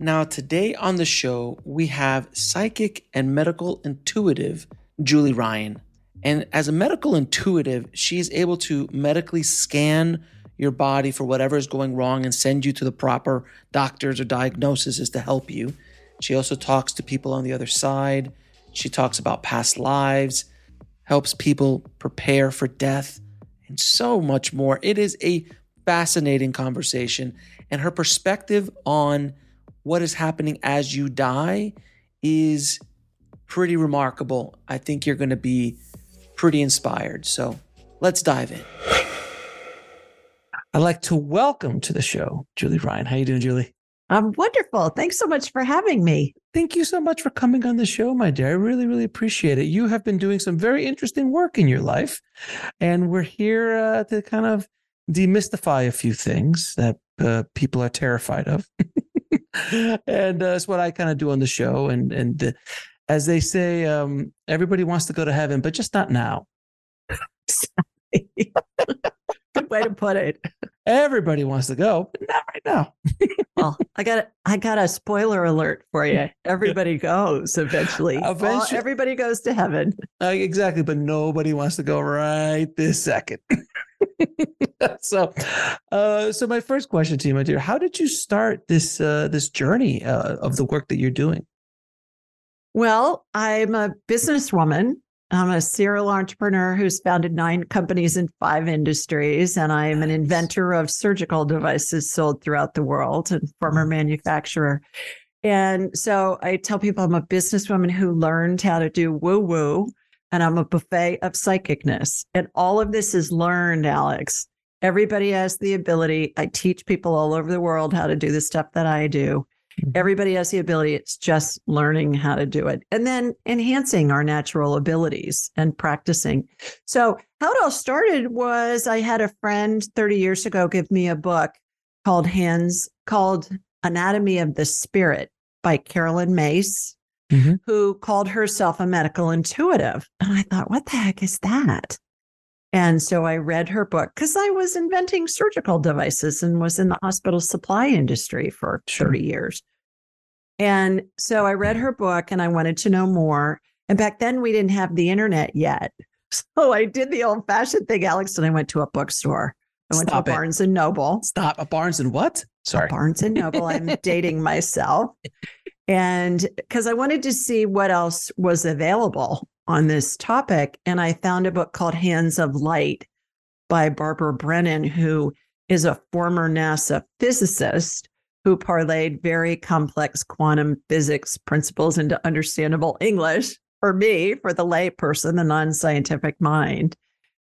Now, today on the show, we have psychic and medical intuitive Julie Ryan. And as a medical intuitive, she's able to medically scan your body for whatever is going wrong and send you to the proper doctors or diagnoses to help you. She also talks to people on the other side. She talks about past lives, helps people prepare for death, and so much more. It is a fascinating conversation, and her perspective on what is happening as you die is pretty remarkable. I think you're going to be pretty inspired. So let's dive in. I'd like to welcome to the show, Julie Ryan. How you doing, Julie? I'm wonderful. Thanks so much for having me. Thank you so much for coming on the show, my dear. I really, really appreciate it. You have been doing some very interesting work in your life, and we're here to kind of demystify a few things that people are terrified of. And that's what I kind of do on the show. And as they say, everybody wants to go to heaven, but just not now. Good way to put it. Everybody wants to go, but not right now. Well, I got a spoiler alert for you. Everybody goes eventually. Well, everybody goes to heaven. Exactly. But nobody wants to go right this second. So my first question to you, my dear, how did you start this journey of the work that you're doing? Well, I'm a businesswoman. I'm a serial entrepreneur who's founded 9 companies in 5 industries, and I am an inventor of surgical devices sold throughout the world and former manufacturer. And so I tell people I'm a businesswoman who learned how to do woo-woo, and I'm a buffet of psychicness. And all of this is learned, Alex. Everybody has the ability. I teach people all over the world how to do the stuff that I do. Everybody has the ability. It's just learning how to do it and then enhancing our natural abilities and practicing. So how it all started was I had a friend 30 years ago give me a book called Anatomy of the Spirit by Caroline Myss, who called herself a medical intuitive. And I thought, what the heck is that? And so I read her book because I was inventing surgical devices and was in the hospital supply industry for 30 years. And so I read her book and I wanted to know more. And back then we didn't have the internet yet. So I did the old fashioned thing, Alex, and I went to a bookstore. I went to a Barnes and Noble. Stop. A Barnes and what? Sorry. A Barnes and Noble. I'm dating myself. And because I wanted to see what else was available on this topic. And I found a book called Hands of Light by Barbara Brennan, who is a former NASA physicist who parlayed very complex quantum physics principles into understandable English for me, for the lay person, the non-scientific mind.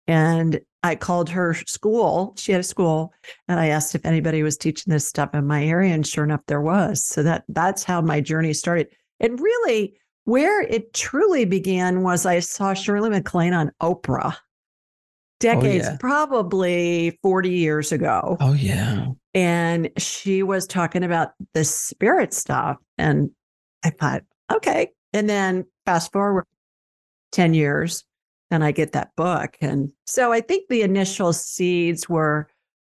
And I called her school. She had a school, and I asked if anybody was teaching this stuff in my area. And sure enough, there was. So that's how my journey started. And really, where it truly began was I saw Shirley MacLaine on Oprah decades, probably 40 years ago. Oh, yeah. And she was talking about the spirit stuff. And I thought, okay. And then fast forward 10 years and I get that book. And so I think the initial seeds were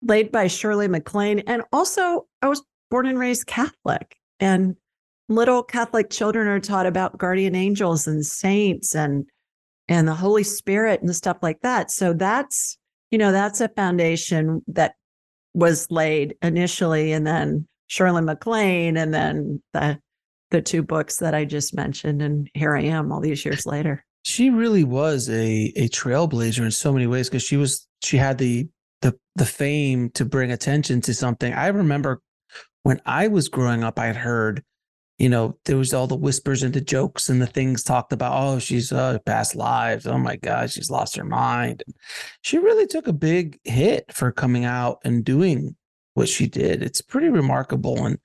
laid by Shirley MacLaine. And also I was born and raised Catholic, and little Catholic children are taught about guardian angels and saints and the Holy Spirit and stuff like that. So that's a foundation that was laid initially, and then Shirley MacLaine, and then the the two books that I just mentioned. And here I am all these years later. She really was a trailblazer in so many ways, because she had the fame to bring attention to something. I remember when I was growing up, I had heard, you know, there was all the whispers and the jokes and the things talked about, oh, she's past lives. Oh my God, she's lost her mind. And she really took a big hit for coming out and doing what she did. It's pretty remarkable. And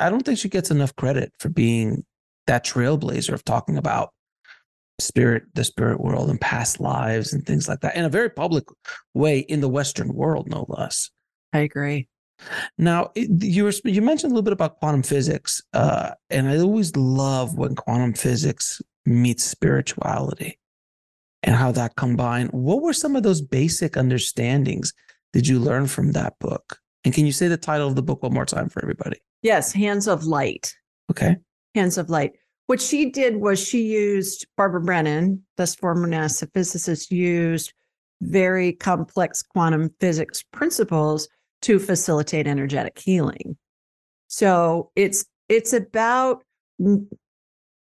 I don't think she gets enough credit for being that trailblazer of talking about the spirit world and past lives and things like that in a very public way in the Western world, no less. I agree. Now, you mentioned a little bit about quantum physics, and I always love when quantum physics meets spirituality and how that combined. What were some of those basic understandings did you learn from that book? And can you say the title of the book one more time for everybody? Yes, Hands of Light. Okay. Hands of Light. What she did was she used, Barbara Brennan, this former NASA physicist, used very complex quantum physics principles to facilitate energetic healing. So it's about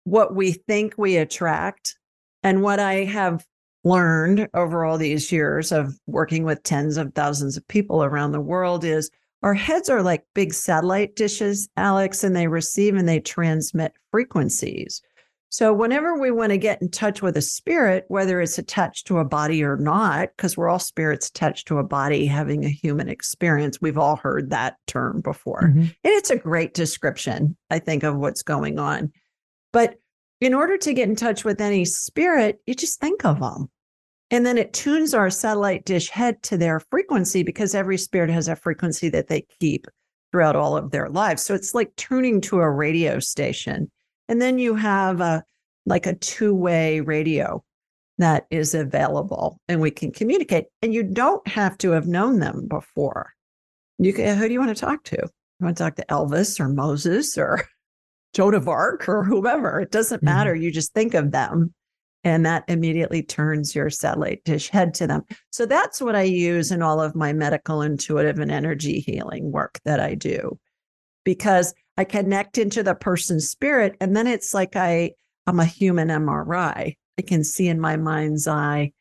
what we think we attract. And what I have learned over all these years of working with tens of thousands of people around the world is our heads are like big satellite dishes, Alex, and they receive and they transmit frequencies. So whenever we want to get in touch with a spirit, whether it's attached to a body or not, because we're all spirits attached to a body having a human experience. We've all heard that term before. Mm-hmm. And it's a great description, I think, of what's going on. But in order to get in touch with any spirit, you just think of them. And then it tunes our satellite dish head to their frequency, because every spirit has a frequency that they keep throughout all of their lives. So it's like tuning to a radio station. And then you have a two-way radio that is available and we can communicate, and you don't have to have known them before. Who do you want to talk to? You want to talk to Elvis or Moses or Joan of Arc or whomever. It doesn't matter. You just think of them and that immediately turns your satellite dish head to them. So that's what I use in all of my medical, intuitive, and energy healing work that I do, because I connect into the person's spirit, and then it's like I'm a human MRI. I can see in my mind's eye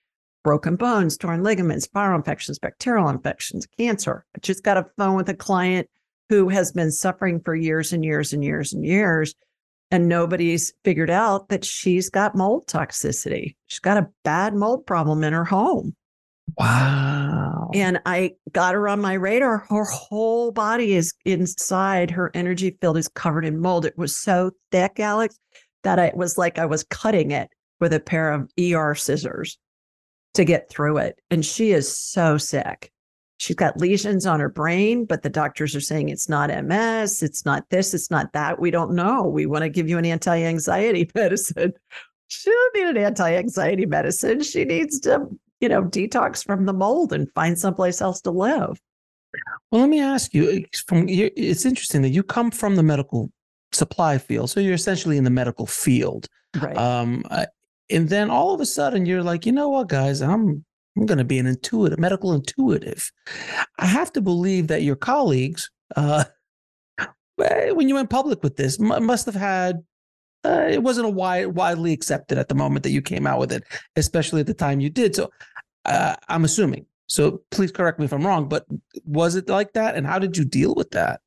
broken bones, torn ligaments, viral infections, bacterial infections, cancer. I just got a phone with a client who has been suffering for years and years and years and years, and nobody's figured out that she's got mold toxicity. She's got a bad mold problem in her home. Wow. And I got her on my radar. Her whole body is inside. Her energy field is covered in mold. It was so thick, Alex, that it was like I was cutting it with a pair of ER scissors to get through it. And she is so sick. She's got lesions on her brain, but the doctors are saying it's not MS. It's not this. It's not that. We don't know. We want to give you an anti-anxiety medicine. She doesn't need an anti-anxiety medicine. She needs to detox from the mold and find someplace else to live. Well, let me ask you, it's interesting that you come from the medical supply field. So you're essentially in the medical field. Right. And then all of a sudden you're like, you know what, guys, I'm going to be an intuitive, medical intuitive. I have to believe that your colleagues, when you went public with this, must have had, it wasn't widely accepted at the moment that you came out with it, especially at the time you did. So I'm assuming. So please correct me if I'm wrong, but was it like that? And how did you deal with that?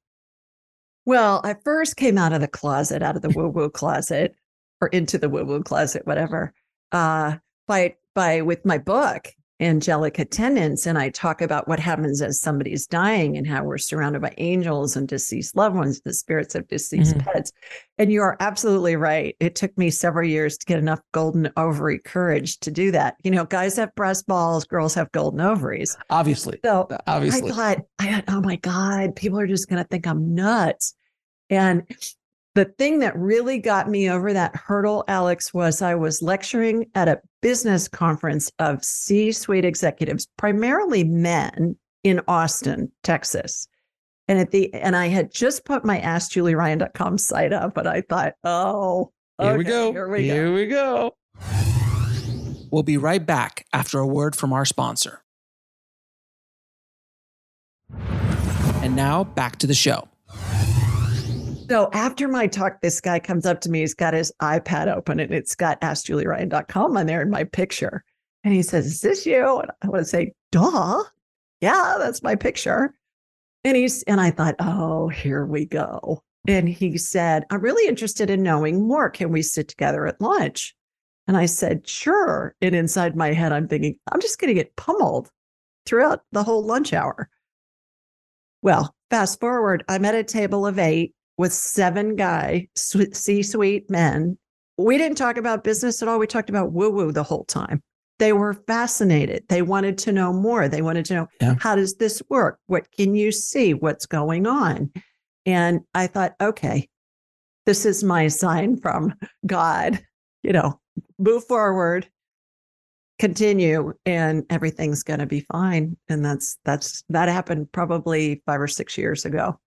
Well, I first came out of the closet, out of the woo-woo closet or into the woo-woo closet, whatever, with my book, Angelic Attendants. And I talk about what happens as somebody's dying and how we're surrounded by angels and deceased loved ones, the spirits of deceased pets. And you are absolutely right. It took me several years to get enough golden ovary courage to do that. Guys have breast balls, girls have golden ovaries. Obviously. So obviously. I thought, oh my God, people are just going to think I'm nuts. And the thing that really got me over that hurdle, Alex, was I was lecturing at a business conference of C-suite executives, primarily men, in Austin, Texas. And I had just put my AskJulieRyan.com site up, and I thought, oh, okay, here we go. We'll be right back after a word from our sponsor. And now back to the show. So after my talk, this guy comes up to me. He's got his iPad open and it's got AskJulieRyan.com on there in my picture. And he says, "Is this you?" And I want to say, "Duh. Yeah, that's my picture." And I thought, oh, here we go. And he said, "I'm really interested in knowing more. Can we sit together at lunch?" And I said, "Sure." And inside my head, I'm thinking, I'm just going to get pummeled throughout the whole lunch hour. Well, fast forward, I'm at a table of 8 with 7 guy C-suite men. We didn't talk about business at all. We talked about woo-woo the whole time. They were fascinated. They wanted to know more. They wanted to know, how does this work? What can you see? What's going on? And I thought, okay, this is my sign from God, move forward, continue, and everything's going to be fine. And that happened probably 5 or 6 years ago.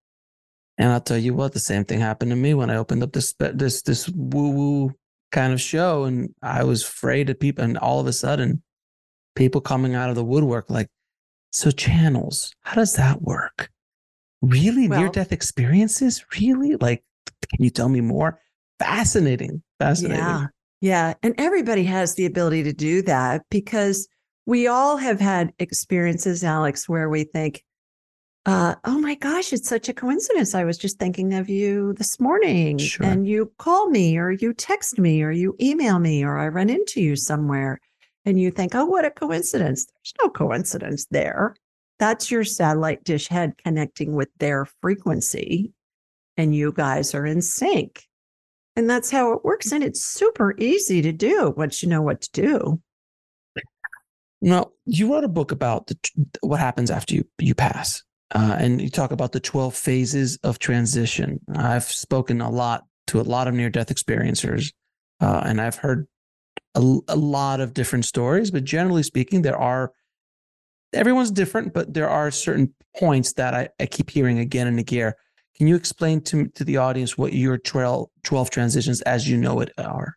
And I'll tell you what, the same thing happened to me when I opened up this woo-woo kind of show, and I was afraid of people, and all of a sudden people coming out of the woodwork like, "So channels, how does that work? Really? Well, near-death experiences? Really? Like, can you tell me more?" Fascinating. Yeah. And everybody has the ability to do that, because we all have had experiences, Alex, where we think, "Oh my gosh, it's such a coincidence. I was just thinking of you this morning." Sure. "And you call me, or you text me, or you email me, or I run into you somewhere." And you think, "Oh, what a coincidence." There's no coincidence there. That's your satellite dish head connecting with their frequency. And you guys are in sync. And that's how it works. And it's super easy to do once you know what to do. Now, you wrote a book about what happens after you pass. And you talk about the 12 phases of transition. I've spoken to a lot of near-death experiencers, and I've heard a lot of different stories. But generally speaking, everyone's different, but there are certain points that I keep hearing again and again. Can you explain to the audience what your 12 transitions as you know it are?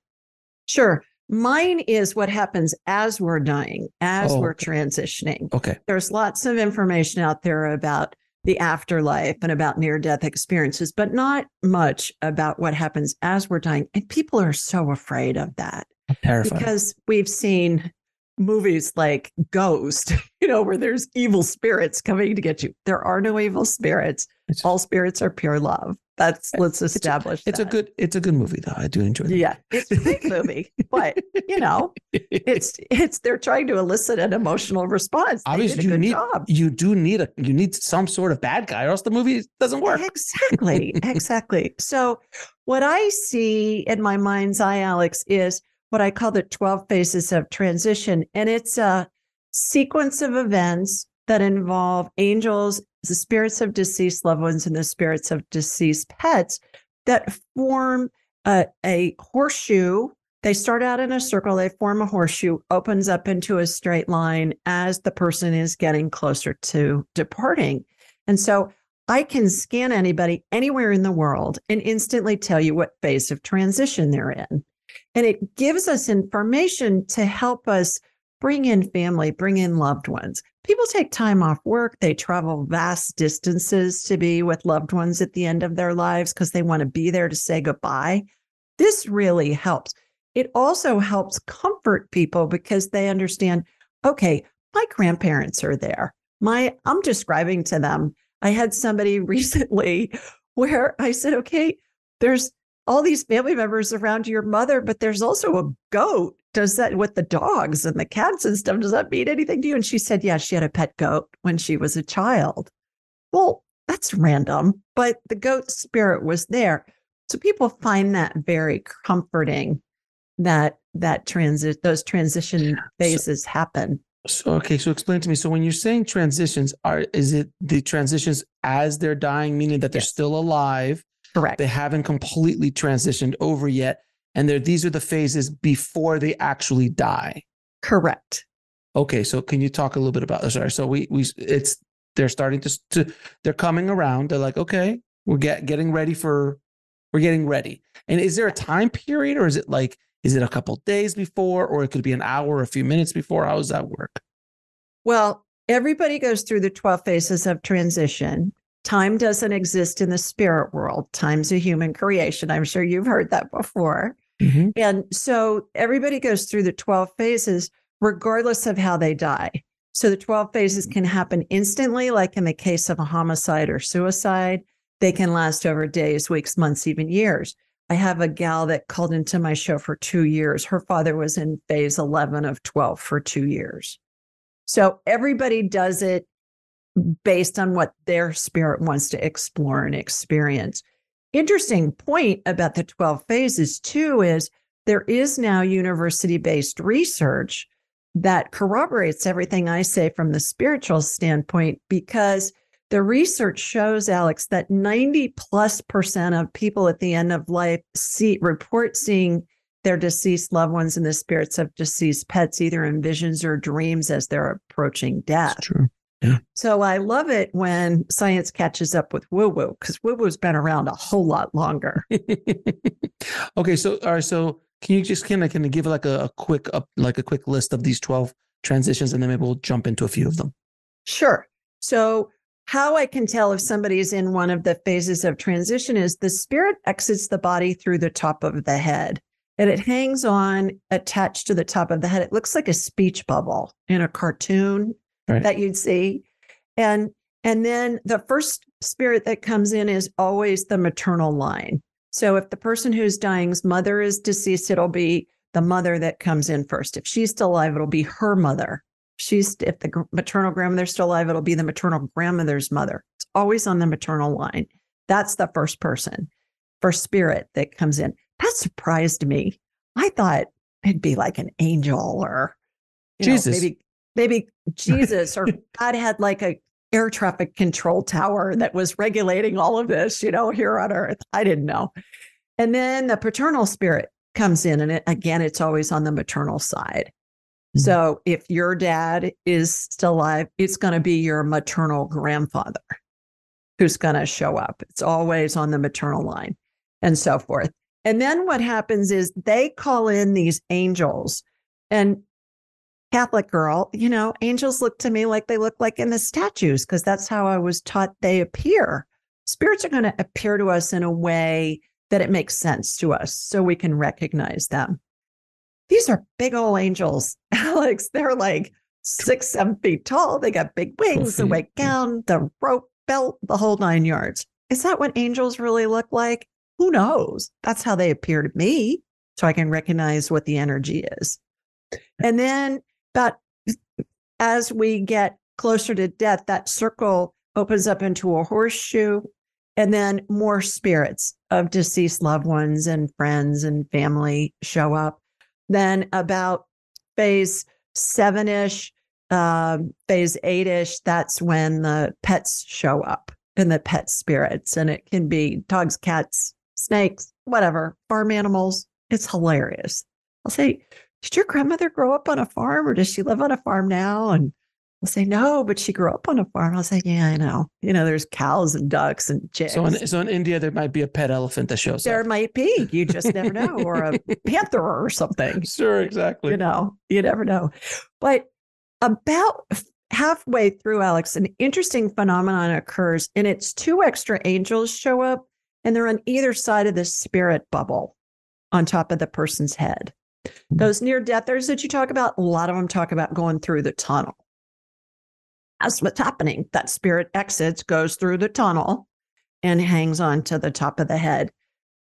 Sure. Mine is what happens as we're dying, we're transitioning. Okay. There's lots of information out there about the afterlife and about near-death experiences, but not much about what happens as we're dying. And people are so afraid of that. Terrifying. Because we've seen movies like Ghost, where there's evil spirits coming to get you. There are no evil spirits. All spirits are pure love. Let's establish that. It's a good movie, though. I do enjoy it. Yeah, it's a great movie, but they're trying to elicit an emotional response. Obviously, you need some sort of bad guy, or else the movie doesn't work. Exactly. So, what I see in my mind's eye, Alex, is what I call the 12 phases of transition, and it's a sequence of events that involve angels, the spirits of deceased loved ones, and the spirits of deceased pets that form a horseshoe. They start out in a circle, they form a horseshoe, opens up into a straight line as the person is getting closer to departing. And so I can scan anybody anywhere in the world and instantly tell you what phase of transition they're in. And it gives us information to help us bring in family, bring in loved ones. People take time off work. They travel vast distances to be with loved ones at the end of their lives because they want to be there to say goodbye. This really helps. It also helps comfort people because they understand, okay, my grandparents are there. I'm describing to them. I had somebody recently where I said, okay, there's all these family members around your mother, but there's also a goat. Does that, with the dogs and the cats and stuff, does that mean anything to you? And she said, yeah, she had a pet goat when she was a child. Well, that's random, but the goat spirit was there. So people find that very comforting that those transition phases happen. So explain to me. So when you're saying transitions, is it the transitions as they're dying, meaning that they're still alive? Correct. They haven't completely transitioned over yet. And these are the phases before they actually die. Correct. Okay. So can you talk a little bit about, so they're starting to they're coming around. They're like, okay, we're getting ready we're getting ready. And is there a time period, or is it a couple of days before, or it could be an hour, a few minutes before? How does that work? Well, everybody goes through the 12 phases of transition. Time doesn't exist in the spirit world. Time's a human creation. I'm sure you've heard that before. Mm-hmm. And so everybody goes through the 12 phases, regardless of how they die. So the 12 phases can happen instantly, like in the case of a homicide or suicide. They can last over days, weeks, months, even years. I have a gal that called into my show for 2 years. Her father was in phase 11 of 12 for 2 years. So everybody does it based on what their spirit wants to explore and experience. Interesting point about the 12 phases too is there is now university-based research that corroborates everything I say from the spiritual standpoint, because the research shows, Alex, that 90+% of people at the end of life report seeing their deceased loved ones and the spirits of deceased pets, either in visions or dreams, as they're approaching death. That's true. Yeah. So I love it when science catches up with woo-woo, because woo-woo's been around a whole lot longer. Okay, so all right, so can you just kind of give like a quick list of these 12 transitions, and then maybe we'll jump into a few of them. Sure. So how I can tell if somebody is in one of the phases of transition is the spirit exits the body through the top of the head, and it hangs on attached to the top of the head. It looks like a speech bubble in a cartoon. Right. That you'd see. And then the first spirit that comes in is always the maternal line. So if the person who's dying's mother is deceased, it'll be the mother that comes in first. If she's still alive, it'll be her mother. If the maternal grandmother's still alive, it'll be the maternal grandmother's mother. It's always on the maternal line. That's the first person, first spirit that comes in. That surprised me. I thought it'd be like an angel or Jesus. Maybe Jesus or God had like a air traffic control tower that was regulating all of this, here on earth. I didn't know. And then the paternal spirit comes in, and it's always on the maternal side. Mm-hmm. So if your dad is still alive, it's going to be your maternal grandfather who's going to show up. It's always on the maternal line and so forth. And then what happens is they call in these angels, and Catholic girl, angels look to me like they look like in the statues, because that's how I was taught they appear. Spirits are going to appear to us in a way that it makes sense to us so we can recognize them. These are big old angels, Alex. They're like 6-7 feet tall. They got big wings, the white gown, the rope belt, the whole 9 yards. Is that what angels really look like? Who knows? That's how they appear to me, so I can recognize what the energy is. And then, but as we get closer to death, that circle opens up into a horseshoe, and then more spirits of deceased loved ones and friends and family show up. Then about phase 7-ish, phase 8-ish, that's when the pets show up and the pet spirits. And it can be dogs, cats, snakes, whatever, farm animals. It's hilarious. I'll say, did your grandmother grow up on a farm, or does she live on a farm now? And I'll say, no, but she grew up on a farm. I'll say, yeah, I know. There's cows and ducks and chicks. So in India, there might be a pet elephant that shows up. There might be. You just never know. Or a panther or something. Sure, exactly. You never know. But about halfway through, Alex, an interesting phenomenon occurs, and it's two extra angels show up, and they're on either side of the spirit bubble on top of the person's head. Those near-deathers that you talk about, a lot of them talk about going through the tunnel. That's what's happening. That spirit exits, goes through the tunnel, and hangs on to the top of the head.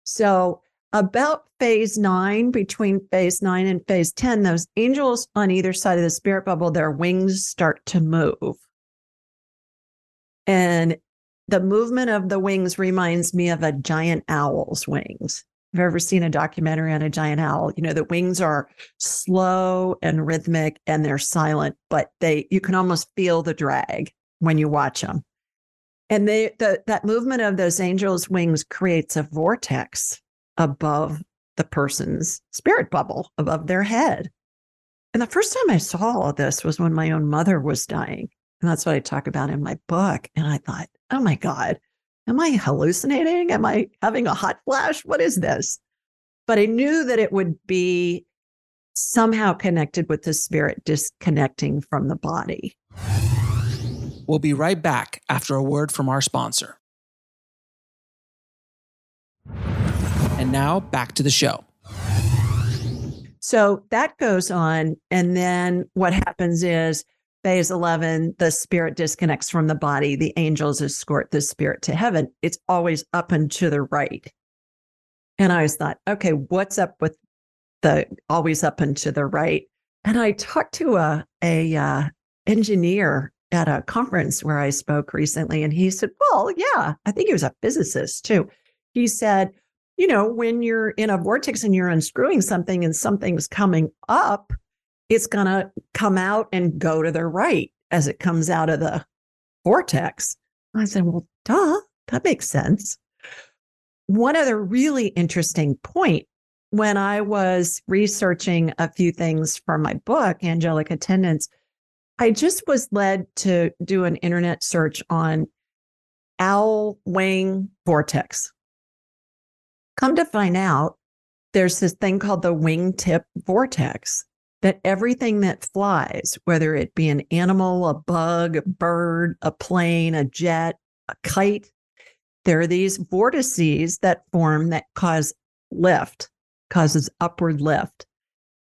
So about phase 9, between phase 9 and phase 10, those angels on either side of the spirit bubble, their wings start to move. And the movement of the wings reminds me of a giant owl's wings. I've ever seen a documentary on a giant owl. The wings are slow and rhythmic, and they're silent, but you can almost feel the drag when you watch them. And that movement of those angels' wings creates a vortex above the person's spirit bubble, above their head. And the first time I saw all of this was when my own mother was dying. And that's what I talk about in my book. And I thought, oh my God, am I hallucinating? Am I having a hot flash? What is this? But I knew that it would be somehow connected with the spirit disconnecting from the body. We'll be right back after a word from our sponsor. And now back to the show. So that goes on. And then what happens is phase 11, the spirit disconnects from the body. The angels escort the spirit to heaven. It's always up and to the right. And I always thought, okay, what's up with the always up and to the right? And I talked to a engineer at a conference where I spoke recently. And he said, well, yeah, I think he was a physicist too. He said, you know, when you're in a vortex and you're unscrewing something and something's coming up, it's going to come out and go to the right as it comes out of the vortex. I said, well, duh, that makes sense. One other really interesting point, when I was researching a few things for my book, Angelic Attendants, I just was led to do an internet search on owl wing vortex. Come to find out, there's this thing called the wingtip vortex, that everything that flies, whether it be an animal, a bug, a bird, a plane, a jet, a kite, there are these vortices that form that causes upward lift.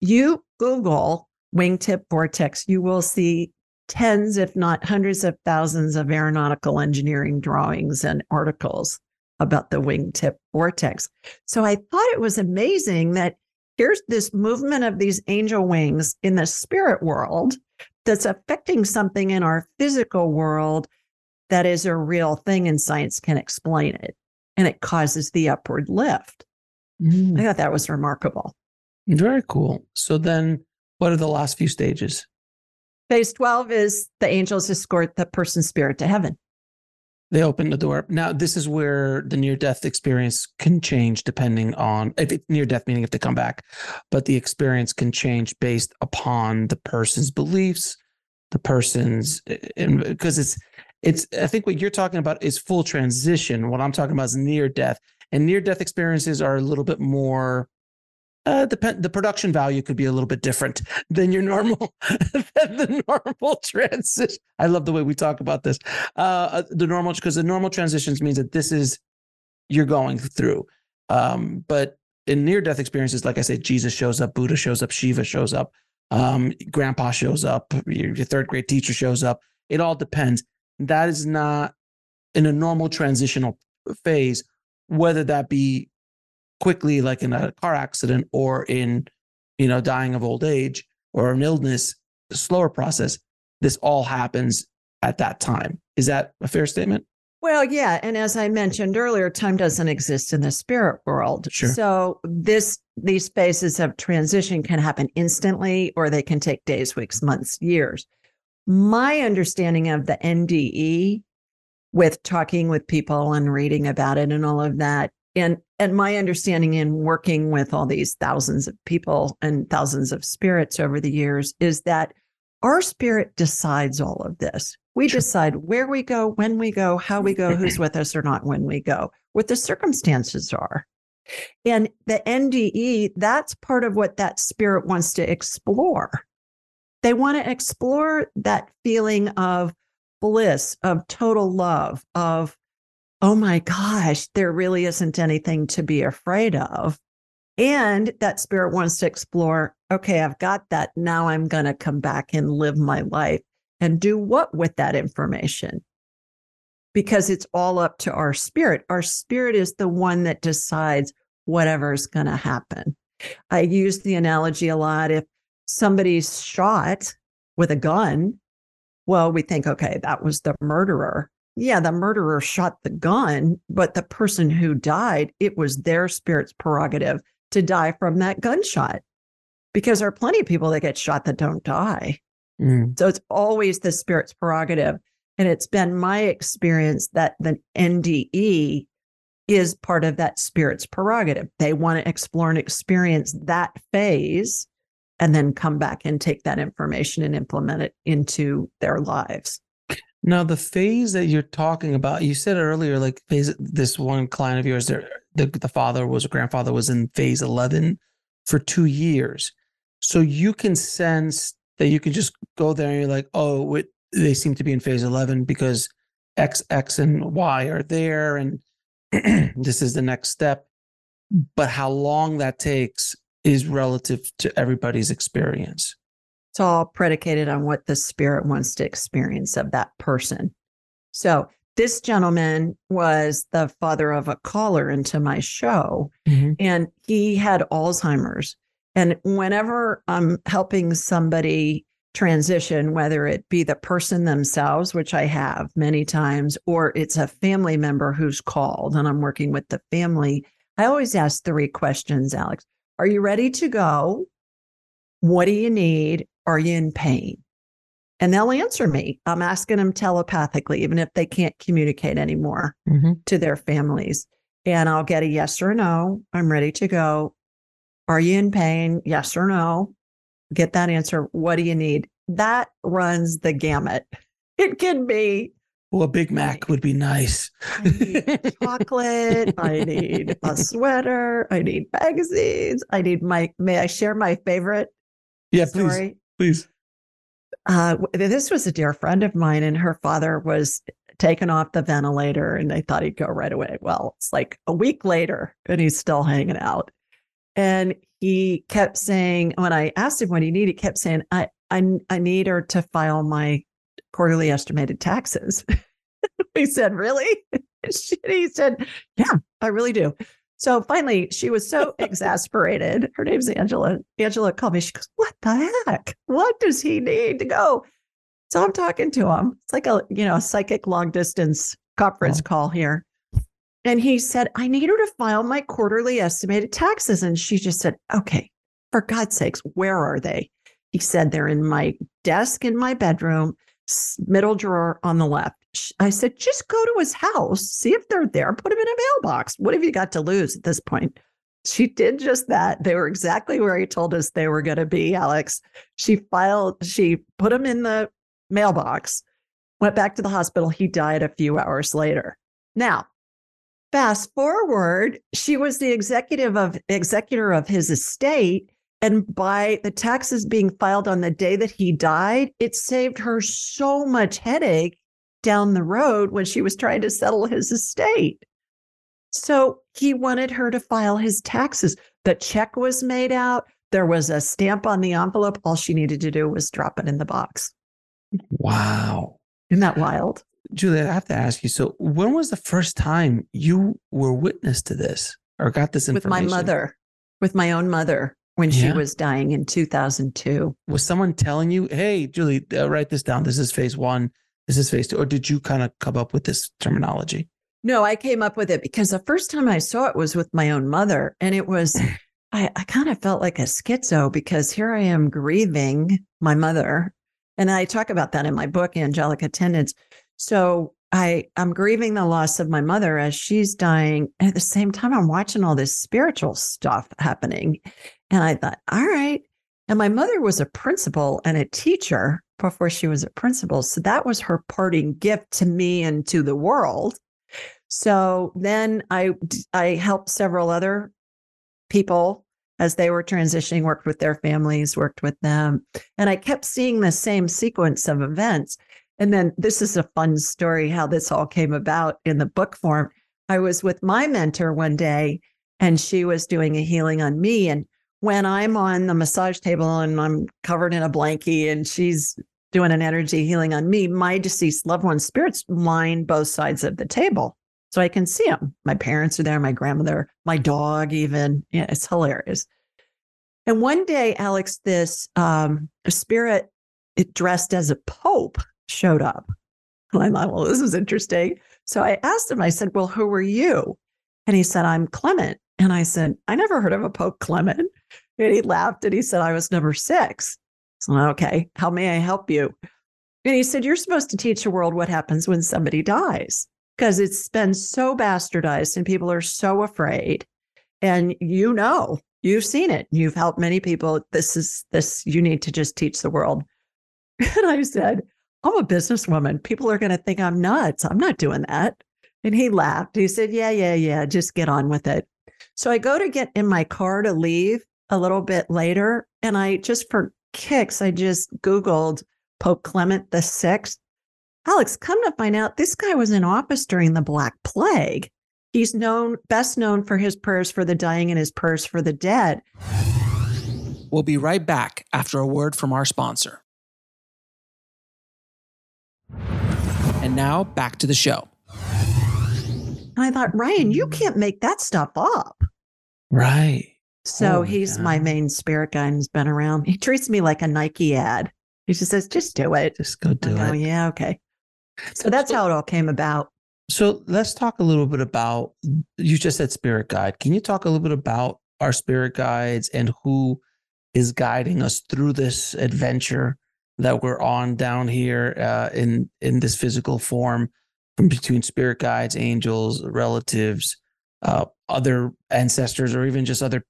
You Google wingtip vortex, you will see tens, if not hundreds of thousands of aeronautical engineering drawings and articles about the wingtip vortex. So I thought it was amazing that here's this movement of these angel wings in the spirit world that's affecting something in our physical world that is a real thing, and science can explain it. And it causes the upward lift. I thought that was remarkable. Very cool. So then what are the last few stages? Phase 12 is the angels escort the person's spirit to heaven. They open the door. Now, this is where the near-death experience can change depending on, if it's near-death meaning if they come back, but the experience can change based upon the person's beliefs, the person's, because it's, I think what you're talking about is full transition. What I'm talking about is near-death. And near-death experiences are a little bit more, the production value could be a little bit different than your normal, transition. I love the way we talk about this. Because the normal transitions means that this is, you're going through. But in near-death experiences, like I said, Jesus shows up, Buddha shows up, Shiva shows up, grandpa shows up, your third grade teacher shows up. It all depends. That is not in a normal transitional phase, whether that be quickly, like in a car accident or in, dying of old age or an illness, a slower process. This all happens at that time. Is that a fair statement? Well, yeah. And as I mentioned earlier, time doesn't exist in the spirit world. Sure. So these phases of transition can happen instantly, or they can take days, weeks, months, years. My understanding of the NDE, with talking with people and reading about it and all of that, and my understanding in working with all these thousands of people and thousands of spirits over the years, is that our spirit decides all of this. We decide where we go, when we go, how we go, who's with us or not when we go, what the circumstances are. And the NDE, that's part of what that spirit wants to explore. They want to explore that feeling of bliss, of total love, of, oh my gosh, there really isn't anything to be afraid of. And that spirit wants to explore, okay, I've got that. Now I'm going to come back and live my life and do what with that information? Because it's all up to our spirit. Our spirit is the one that decides whatever's going to happen. I use the analogy a lot. If somebody's shot with a gun, well, we think, okay, that was the murderer. Yeah, the murderer shot the gun, but the person who died, it was their spirit's prerogative to die from that gunshot, because there are plenty of people that get shot that don't die. So it's always the spirit's prerogative. And it's been my experience that the NDE is part of that spirit's prerogative. They want to explore and experience that phase, and then come back and take that information and implement it into their lives. Now, the phase that you're talking about, you said earlier, like phase, this one client of yours, the father was, or grandfather was in phase 11 for 2 years. So you can sense that you can just go there and you're like, oh, they seem to be in phase 11 because X, X, and Y are there. And this is the next step. But how long that takes is relative to everybody's experience. It's all predicated on what the spirit wants to experience of that person. So this gentleman was the father of a caller into my show, mm-hmm. and he had Alzheimer's. And whenever I'm helping somebody transition, whether it be the person themselves, which I have many times, or it's a family member who's called and I'm working with the family, I always ask three questions, Alex. Are you ready to go? What do you need? Are you in pain? And they'll answer me. I'm asking them telepathically, even if they can't communicate anymore mm-hmm. to their families. And I'll get a yes or no. I'm ready to go. Are you in pain? Yes or no? Get that answer. What do you need? That runs the gamut. It can be. Well, a Big Mac would be nice. I need chocolate. I need a sweater. I need magazines. I need my, may I share my favorite story? Please. This was a dear friend of mine, and her father was taken off the ventilator and they thought he'd go right away. Well, it's like a week later and he's still hanging out. And he kept saying, when I asked him what he needed, he kept saying, I need her to file my quarterly estimated taxes. We said, really? He said, yeah, I really do. So finally, she was so exasperated. Her name's Angela. Angela called me. She goes, what the heck? What does he need to go? So I'm talking to him. It's like a, psychic long distance conference call here. And he said, I need her to file my quarterly estimated taxes. And she just said, okay, for God's sakes, where are they? He said, they're in my desk in my bedroom, middle drawer on the left. I said, just go to his house, see if they're there, put them in a mailbox. What have you got to lose at this point? She did just that. They were exactly where he told us they were going to be, Alex. She put them in the mailbox, went back to the hospital. He died a few hours later. Now, fast forward, she was the executor of his estate. And by the taxes being filed on the day that he died, it saved her so much headache down the road when she was trying to settle his estate. So he wanted her to file his taxes. The check was made out. There was a stamp on the envelope. All she needed to do was drop it in the box. Wow. Isn't that wild? Julie, I have to ask you, so when was the first time you were witness to this or got this information? With my own mother, when she was dying in 2002. Was someone telling you, hey, Julie, write this down. This is phase one. This is phase two. Or did you kind of come up with this terminology? No, I came up with it because the first time I saw it was with my own mother. And it was, I kind of felt like a schizo because here I am grieving my mother. And I talk about that in my book, Angelic Attendants. So I'm grieving the loss of my mother as she's dying. And at the same time, I'm watching all this spiritual stuff happening. And I thought, all right. And my mother was a principal and a teacher before she was a principal. So that was her parting gift to me and to the world. So then I helped several other people as they were transitioning, worked with their families, worked with them. And I kept seeing the same sequence of events. And then this is a fun story, how this all came about in the book form. I was with my mentor one day and she was doing a healing on me. And when I'm on the massage table and I'm covered in a blankie and she's doing an energy healing on me, my deceased loved one's spirits line both sides of the table. So I can see them. My parents are there, my grandmother, my dog even. Yeah, it's hilarious. And one day, Alex, this spirit, it dressed as a pope, showed up. And I thought, well, this is interesting. So I asked him, I said, well, who are you? And he said, I'm Clement. And I said, I never heard of a Pope Clement. And he laughed and he said, I was number 6. So okay, how may I help you? And he said, you're supposed to teach the world what happens when somebody dies, because it's been so bastardized and people are so afraid. And you've seen it. You've helped many people. You need to just teach the world. And I said, I'm a businesswoman. People are going to think I'm nuts. I'm not doing that. And he laughed. He said, yeah, just get on with it. So I go to get in my car to leave a little bit later. And I just for kicks, I just Googled Pope Clement the VI. Alex, come to find out, this guy was in office during the Black Plague. He's best known for his prayers for the dying and his prayers for the dead. We'll be right back after a word from our sponsor. And now back to the show. And I thought, Ryan, you can't make that stuff up. Right. So he's my main spirit guide. He's been around. He treats me like a Nike ad. He just says, just do it. Just go do it. Oh, yeah. Okay. So that's how it all came about. So let's talk a little bit about, you just said spirit guide. Can you talk a little bit about our spirit guides and who is guiding us through this adventure that we're on down here in this physical form, between spirit guides, angels, relatives, other ancestors, or even just other,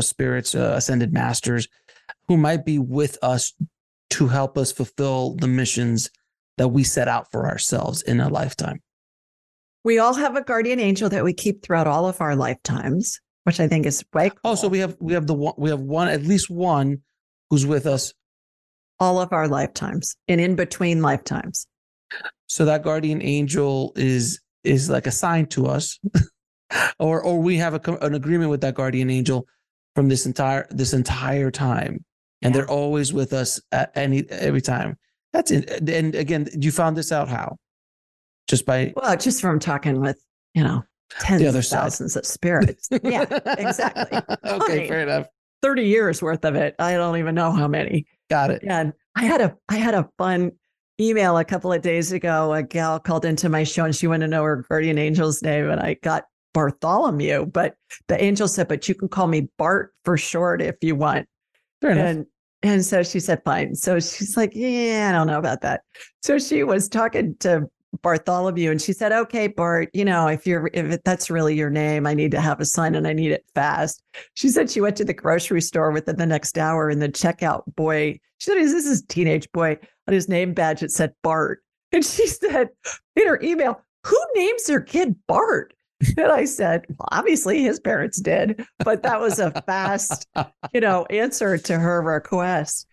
spirits, ascended masters who might be with us to help us fulfill the missions that we set out for ourselves in a lifetime? We all have a guardian angel that we keep throughout all of our lifetimes, which I think is right. Cool. Oh, so we have one, at least one who's with us all of our lifetimes and in between lifetimes. So that guardian angel is like assigned to us, or we have an agreement with that guardian angel from this entire time, and they're always with us at every time. That's it. And again, you found this out how? Just from talking with tens of thousands of spirits. Yeah, exactly. Okay, fair enough. 30 years worth of it. I don't even know how many. Got it. And I had a fun email a couple of days ago. A gal called into my show and she wanted to know her guardian angel's name, and I got Bartholomew, but the angel said, "But you can call me Bart for short if you want." Fair enough. And so she said, "Fine." So she's like, "Yeah, I don't know about that." So she was talking to Bartholomew and she said, "Okay, Bart, if that's really your name, I need to have a sign and I need it fast." She said she went to the grocery store within the next hour, and the checkout boy, she said, this is teenage boy, on his name badge it said Bart. And she said in her email, "Who names their kid Bart?" And I said, "Well, obviously his parents did," but that was a fast, answer to her request.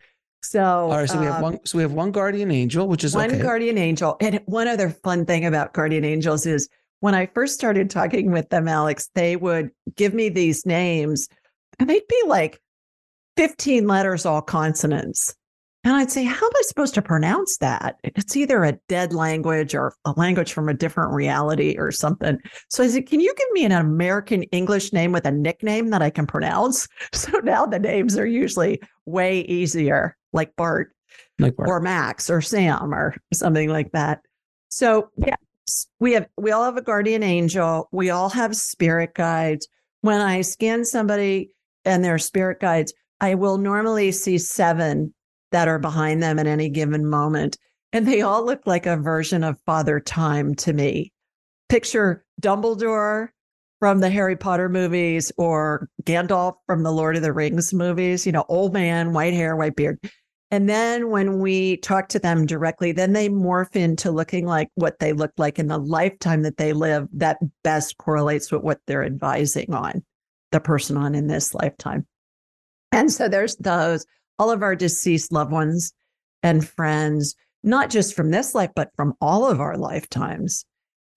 So, all right, so we have one guardian angel, which is one guardian angel. And one other fun thing about guardian angels is when I first started talking with them, Alex, they would give me these names and they'd be like 15 letters, all consonants. And I'd say, how am I supposed to pronounce that? It's either a dead language or a language from a different reality or something. So I said, "Can you give me an American English name with a nickname that I can pronounce?" So now the names are usually way easier, like Bart, or Max or Sam or something like that. So yes, we all have a guardian angel. We all have spirit guides. When I scan somebody and their spirit guides, I will normally see 7 that are behind them at any given moment. And they all look like a version of Father Time to me. Picture Dumbledore from the Harry Potter movies or Gandalf from the Lord of the Rings movies, old man, white hair, white beard. And then when we talk to them directly, then they morph into looking like what they looked like in the lifetime that they live that best correlates with what they're advising on, the person on in this lifetime. And so there's those. All of our deceased loved ones and friends, not just from this life, but from all of our lifetimes.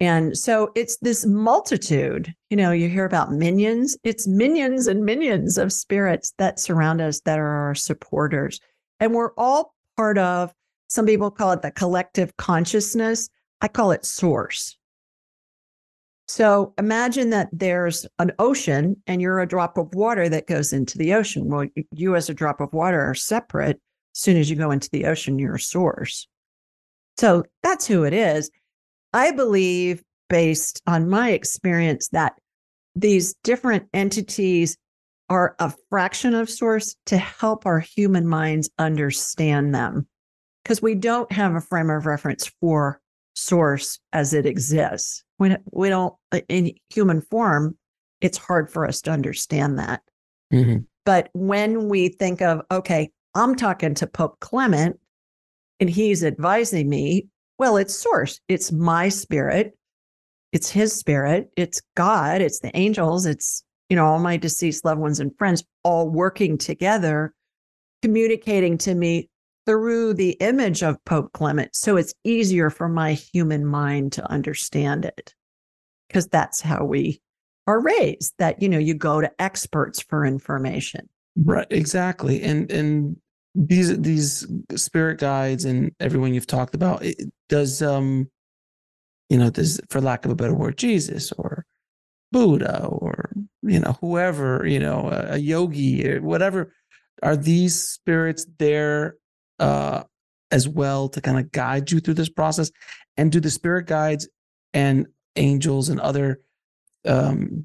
And so it's this multitude, you hear about minions. It's minions and minions of spirits that surround us that are our supporters. And we're all part of, some people call it the collective consciousness. I call it source. So imagine that there's an ocean and you're a drop of water that goes into the ocean. Well, you as a drop of water are separate. As soon as you go into the ocean, you're a source. So that's who it is. I believe, based on my experience, that these different entities are a fraction of source to help our human minds understand them, because we don't have a frame of reference for source as it exists. We don't, in human form, it's hard for us to understand that. Mm-hmm. But when we think of, okay, I'm talking to Pope Clement and he's advising me, well, it's source. It's my spirit. It's his spirit. It's God. It's the angels. It's, all my deceased loved ones and friends all working together, communicating to me through the image of Pope Clement, so it's easier for my human mind to understand it. because that's how we are raised, that, you know, you go to experts for information. Right. Exactly. And these spirit guides and everyone you've talked about, it does, you know, this, for lack of a better word, Jesus or Buddha or, you know, whoever, you know, a yogi or whatever, are these spirits there as well to kind of guide you through this process? And do the spirit guides and angels and other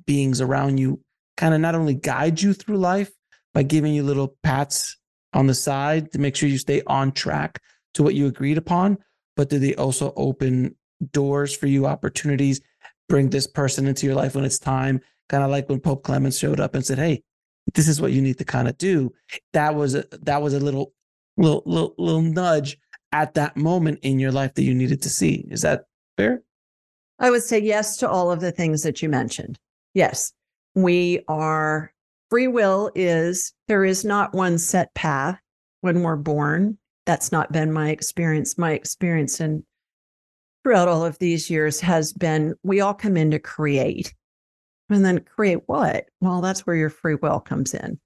beings around you kind of not only guide you through life by giving you little pats on the side to make sure you stay on track to what you agreed upon, but do they also open doors for you, opportunities, bring this person into your life when it's time? Kind of like when Pope Clement showed up and said, hey, this is what you need to kind of do. That was a little nudge at that moment in your life that you needed to see. Is that fair? I would say yes to all of the things that you mentioned. Yes, we are. Free will is, there is not one set path when we're born. That's not been my experience. My experience and throughout all of these years has been, we all come in to create. And then create what? Well, that's where your free will comes in.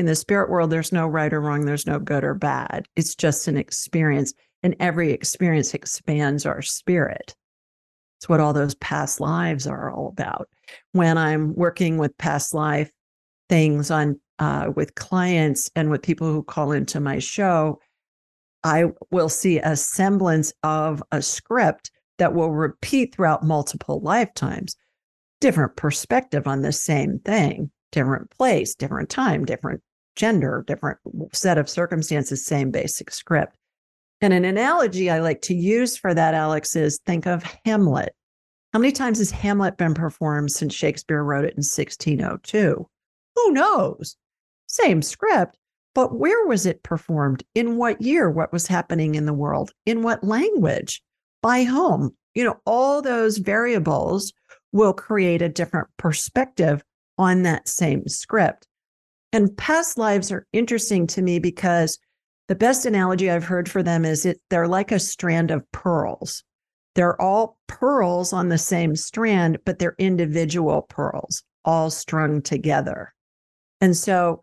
In the spirit world, there's no right or wrong. There's no good or bad. It's just an experience. And every experience expands our spirit. It's what all those past lives are all about. When I'm working with past life things on with clients and with people who call into my show, I will see a semblance of a script that will repeat throughout multiple lifetimes. Different perspective on the same thing, different place, different time, different gender, different set of circumstances, same basic script. And an analogy I like to use for that, Alex, is think of Hamlet. How many times has Hamlet been performed since Shakespeare wrote it in 1602? Who knows? Same script, but where was it performed? In what year? What was happening in the world? In what language? By whom? You know, all those variables will create a different perspective on that same script. And past lives are interesting to me because the best analogy I've heard for them is they're like a strand of pearls. They're all pearls on the same strand, but they're individual pearls, all strung together. And so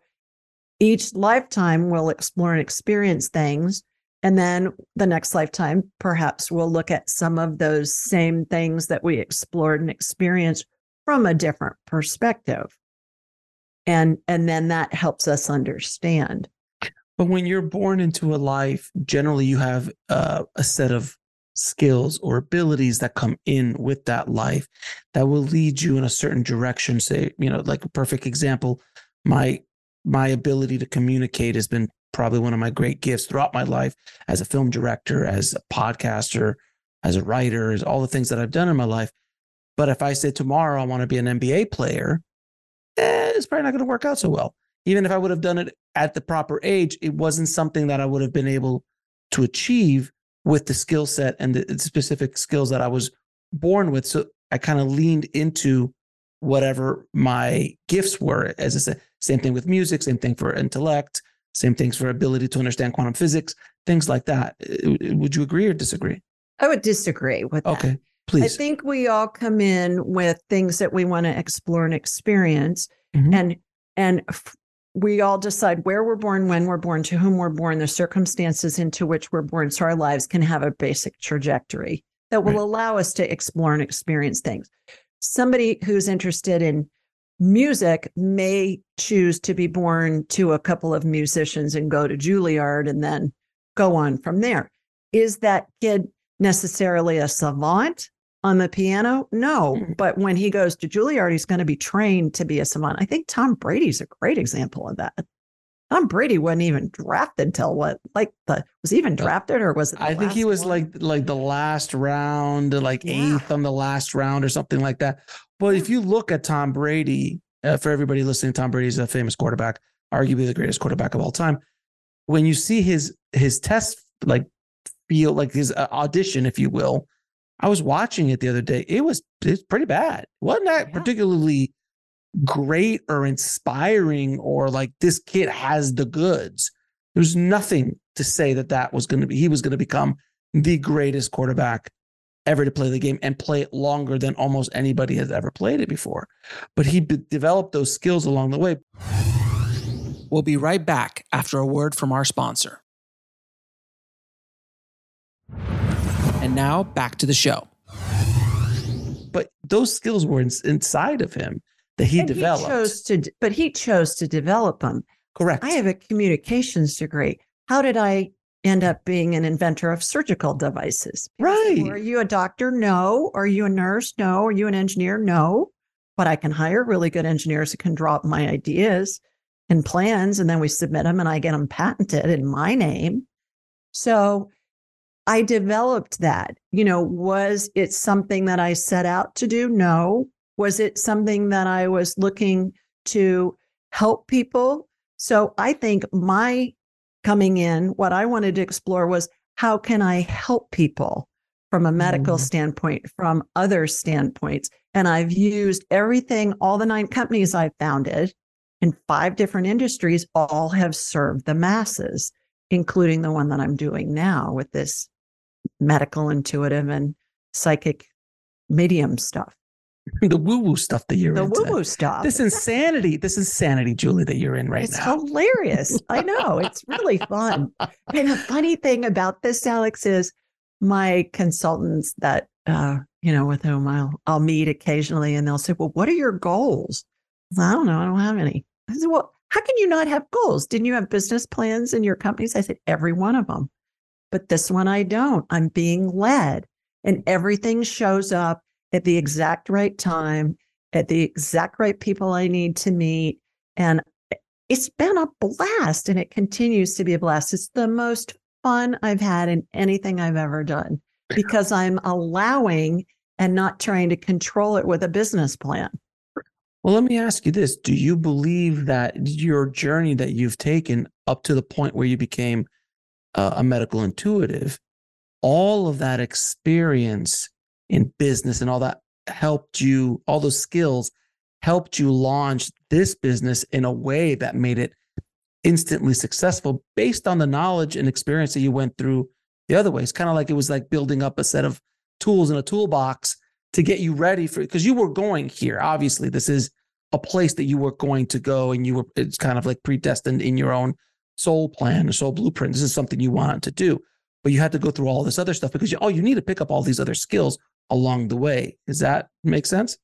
each lifetime we'll explore and experience things. And then the next lifetime, perhaps we'll look at some of those same things that we explored and experienced from a different perspective. And then that helps us understand. But when you're born into a life, generally you have a set of skills or abilities that come in with that life that will lead you in a certain direction. Say, you know, like a perfect example, my ability to communicate has been probably one of my great gifts throughout my life as a film director, as a podcaster, as a writer, as all the things that I've done in my life. But if I say tomorrow I want to be an NBA player, it's probably not going to work out so well. Even if I would have done it at the proper age, it wasn't something that I would have been able to achieve with the skill set and the specific skills that I was born with. So I kind of leaned into whatever my gifts were. As I said, same thing with music, same thing for intellect, same things for ability to understand quantum physics, things like that. Would you agree or disagree? I would disagree with that. Okay, please. I think we all come in with things that we want to explore and experience. Mm-hmm. And we all decide where we're born, when we're born, to whom we're born, the circumstances into which we're born. So our lives can have a basic trajectory that will allow us to explore and experience things. Somebody who's interested in music may choose to be born to a couple of musicians and go to Juilliard and then go on from there. Is that kid necessarily a savant on the piano? No. But when he goes to Juilliard, he's going to be trained to be a savant. I think Tom Brady's a great example of that. Tom Brady wasn't even drafted till what? Like was he even drafted or was it? I think he was like the last round, like eighth on the last round or something like that. But if you look at Tom Brady, for everybody listening, Tom Brady is a famous quarterback, arguably the greatest quarterback of all time. When you see his test, like feel like his audition, if you will, I was watching it the other day. It's pretty bad. Wasn't that particularly great or inspiring or like this kid has the goods? There's nothing to say that was going to be, he was going to become the greatest quarterback ever to play the game and play it longer than almost anybody has ever played it before. But he developed those skills along the way. We'll be right back after a word from our sponsor. And now back to the show. But those skills were inside of him that he developed. He chose to develop them. Correct. I have a communications degree. How did I end up being an inventor of surgical devices? Right. Are you a doctor? No. Are you a nurse? No. Are you an engineer? No. But I can hire really good engineers who can draw up my ideas and plans, and then we submit them and I get them patented in my name. So I developed that. You know, was it something that I set out to do? No. Was it something that I was looking to help people? So I think my coming in, what I wanted to explore was, how can I help people from a medical standpoint, from other standpoints? And I've used everything, all the 9 companies I've founded in 5 different industries, all have served the masses, including the one that I'm doing now with this medical, intuitive, and psychic medium stuff. The woo-woo stuff that you're into. The woo-woo stuff. This insanity, Julie, that you're in right now. It's hilarious. I know. It's really fun. And the funny thing about this, Alex, is my consultants that, with whom I'll meet occasionally, and they'll say, well, what are your goals? I don't know. I don't have any. I said, well, how can you not have goals? Didn't you have business plans in your companies? I said, every one of them. But this one, I don't. I'm being led, and everything shows up at the exact right time, at the exact right people I need to meet. And it's been a blast, and it continues to be a blast. It's the most fun I've had in anything I've ever done, because I'm allowing and not trying to control it with a business plan. Well, let me ask you this. Do you believe that your journey that you've taken up to the point where you became a medical intuitive, all of that experience in business and all that helped you, all those skills helped you launch this business in a way that made it instantly successful based on the knowledge and experience that you went through the other way? It's kind of like, it was like building up a set of tools in a toolbox to get you ready for, because you were going here. Obviously, this is a place that you were going to go, and it's kind of like predestined in your own soul plan, soul blueprint. This is something you wanted to do, but you had to go through all this other stuff because you need to pick up all these other skills along the way. Does that make sense?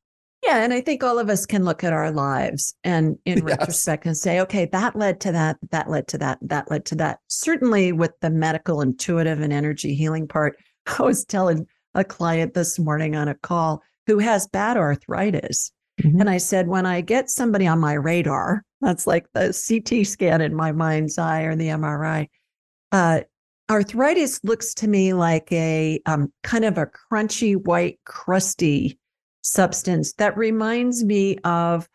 Yeah. And I think all of us can look at our lives and in retrospect and say, okay, that led to that, that led to that, that led to that. Certainly with the medical, intuitive, and energy healing part, I was telling a client this morning on a call who has bad arthritis. Mm-hmm. And I said, when I get somebody on my radar, that's like the CT scan in my mind's eye or the MRI, arthritis looks to me like a kind of a crunchy, white, crusty substance that reminds me of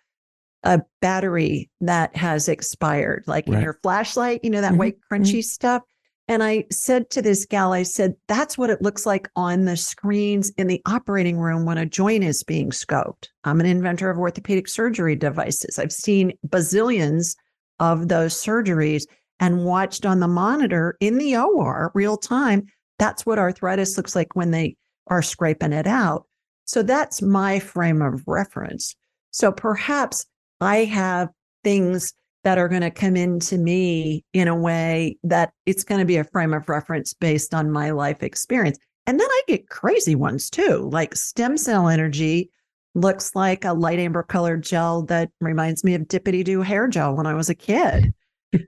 a battery that has expired, like in your flashlight, that white, crunchy stuff. And I said to this gal, I said, that's what it looks like on the screens in the operating room when a joint is being scoped. I'm an inventor of orthopedic surgery devices. I've seen bazillions of those surgeries and watched on the monitor in the OR real time. That's what arthritis looks like when they are scraping it out. So that's my frame of reference. So perhaps I have things that are going to come into me in a way that it's going to be a frame of reference based on my life experience. And then I get crazy ones too, like stem cell energy looks like a light amber colored gel that reminds me of Dippity-Doo hair gel when I was a kid.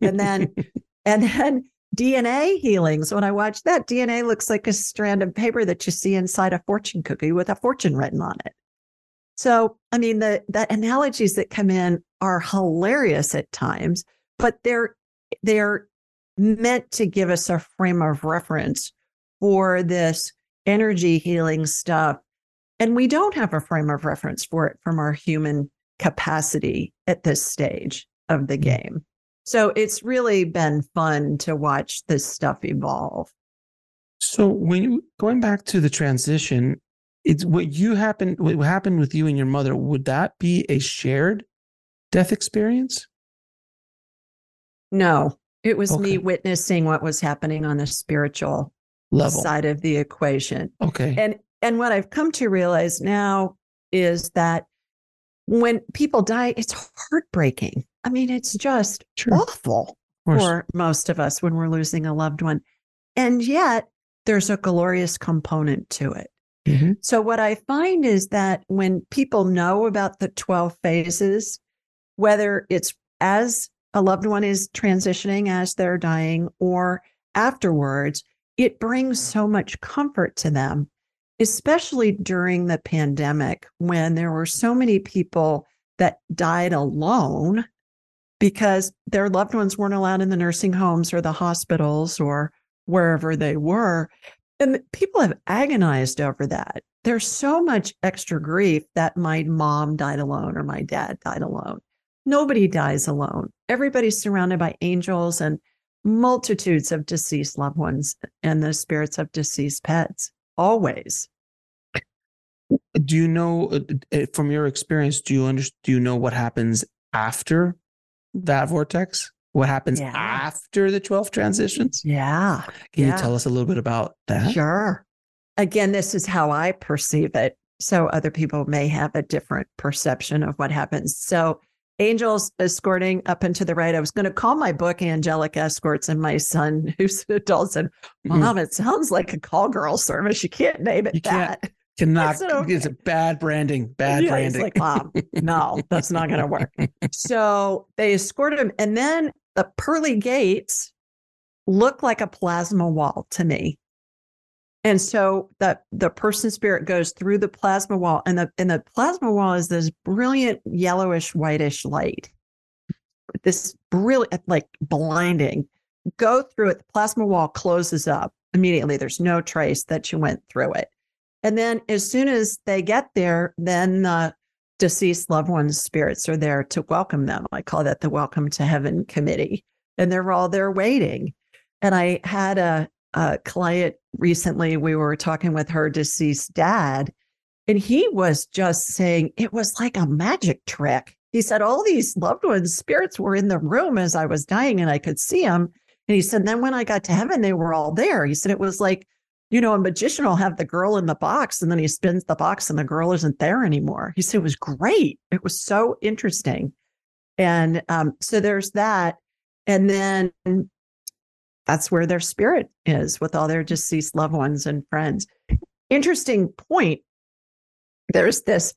And then DNA healing. So when I watch that, DNA looks like a strand of paper that you see inside a fortune cookie with a fortune written on it. So, I mean, the analogies that come in are hilarious at times, but they're meant to give us a frame of reference for this energy healing stuff. And we don't have a frame of reference for it from our human capacity at this stage of the game. So it's really been fun to watch this stuff evolve. So going back to the transition, it's what happened with you and your mother. Would that be a shared death experience? No, it was me witnessing what was happening on the spiritual level side of the equation. Okay. And And what I've come to realize now is that when people die, it's heartbreaking. I mean, it's just awful for most of us when we're losing a loved one. And yet there's a glorious component to it. Mm-hmm. So what I find is that when people know about the 12 phases, whether it's as a loved one is transitioning as they're dying or afterwards, it brings so much comfort to them, especially during the pandemic when there were so many people that died alone because their loved ones weren't allowed in the nursing homes or the hospitals or wherever they were. And people have agonized over that. There's so much extra grief that my mom died alone or my dad died alone. Nobody dies alone. Everybody's surrounded by angels and multitudes of deceased loved ones and the spirits of deceased pets, always. Do you know, from your experience, do you know what happens after that vortex? What happens after the 12 transitions? Yeah. Can you tell us a little bit about that? Sure. Again, this is how I perceive it. So other people may have a different perception of what happens. So angels escorting up and to the right. I was going to call my book Angelic Escorts, and my son, who's an adult, said, Mom, it sounds like a call girl service. You can't name it that. Cannot. Said, okay. It's a bad branding, branding. It's like, Mom, no, that's not going to work. So they escorted him. And then the pearly gates look like a plasma wall to me. And so the person's spirit goes through the plasma wall, and the plasma wall is this brilliant yellowish, whitish light. This brilliant, like blinding. Go through it. The plasma wall closes up immediately. There's no trace that you went through it. And then as soon as they get there, then the deceased loved one's spirits are there to welcome them. I call that the Welcome to Heaven Committee. And they're all there waiting. And I had a client recently, we were talking with her deceased dad, and he was just saying it was like a magic trick. He said all these loved ones' spirits were in the room as I was dying and I could see them. And he said, then when I got to heaven, they were all there. He said it was like, you know, a magician will have the girl in the box and then he spins the box and the girl isn't there anymore. He said it was great. It was so interesting. And so there's that. And then that's where their spirit is with all their deceased loved ones and friends. Interesting point. There's this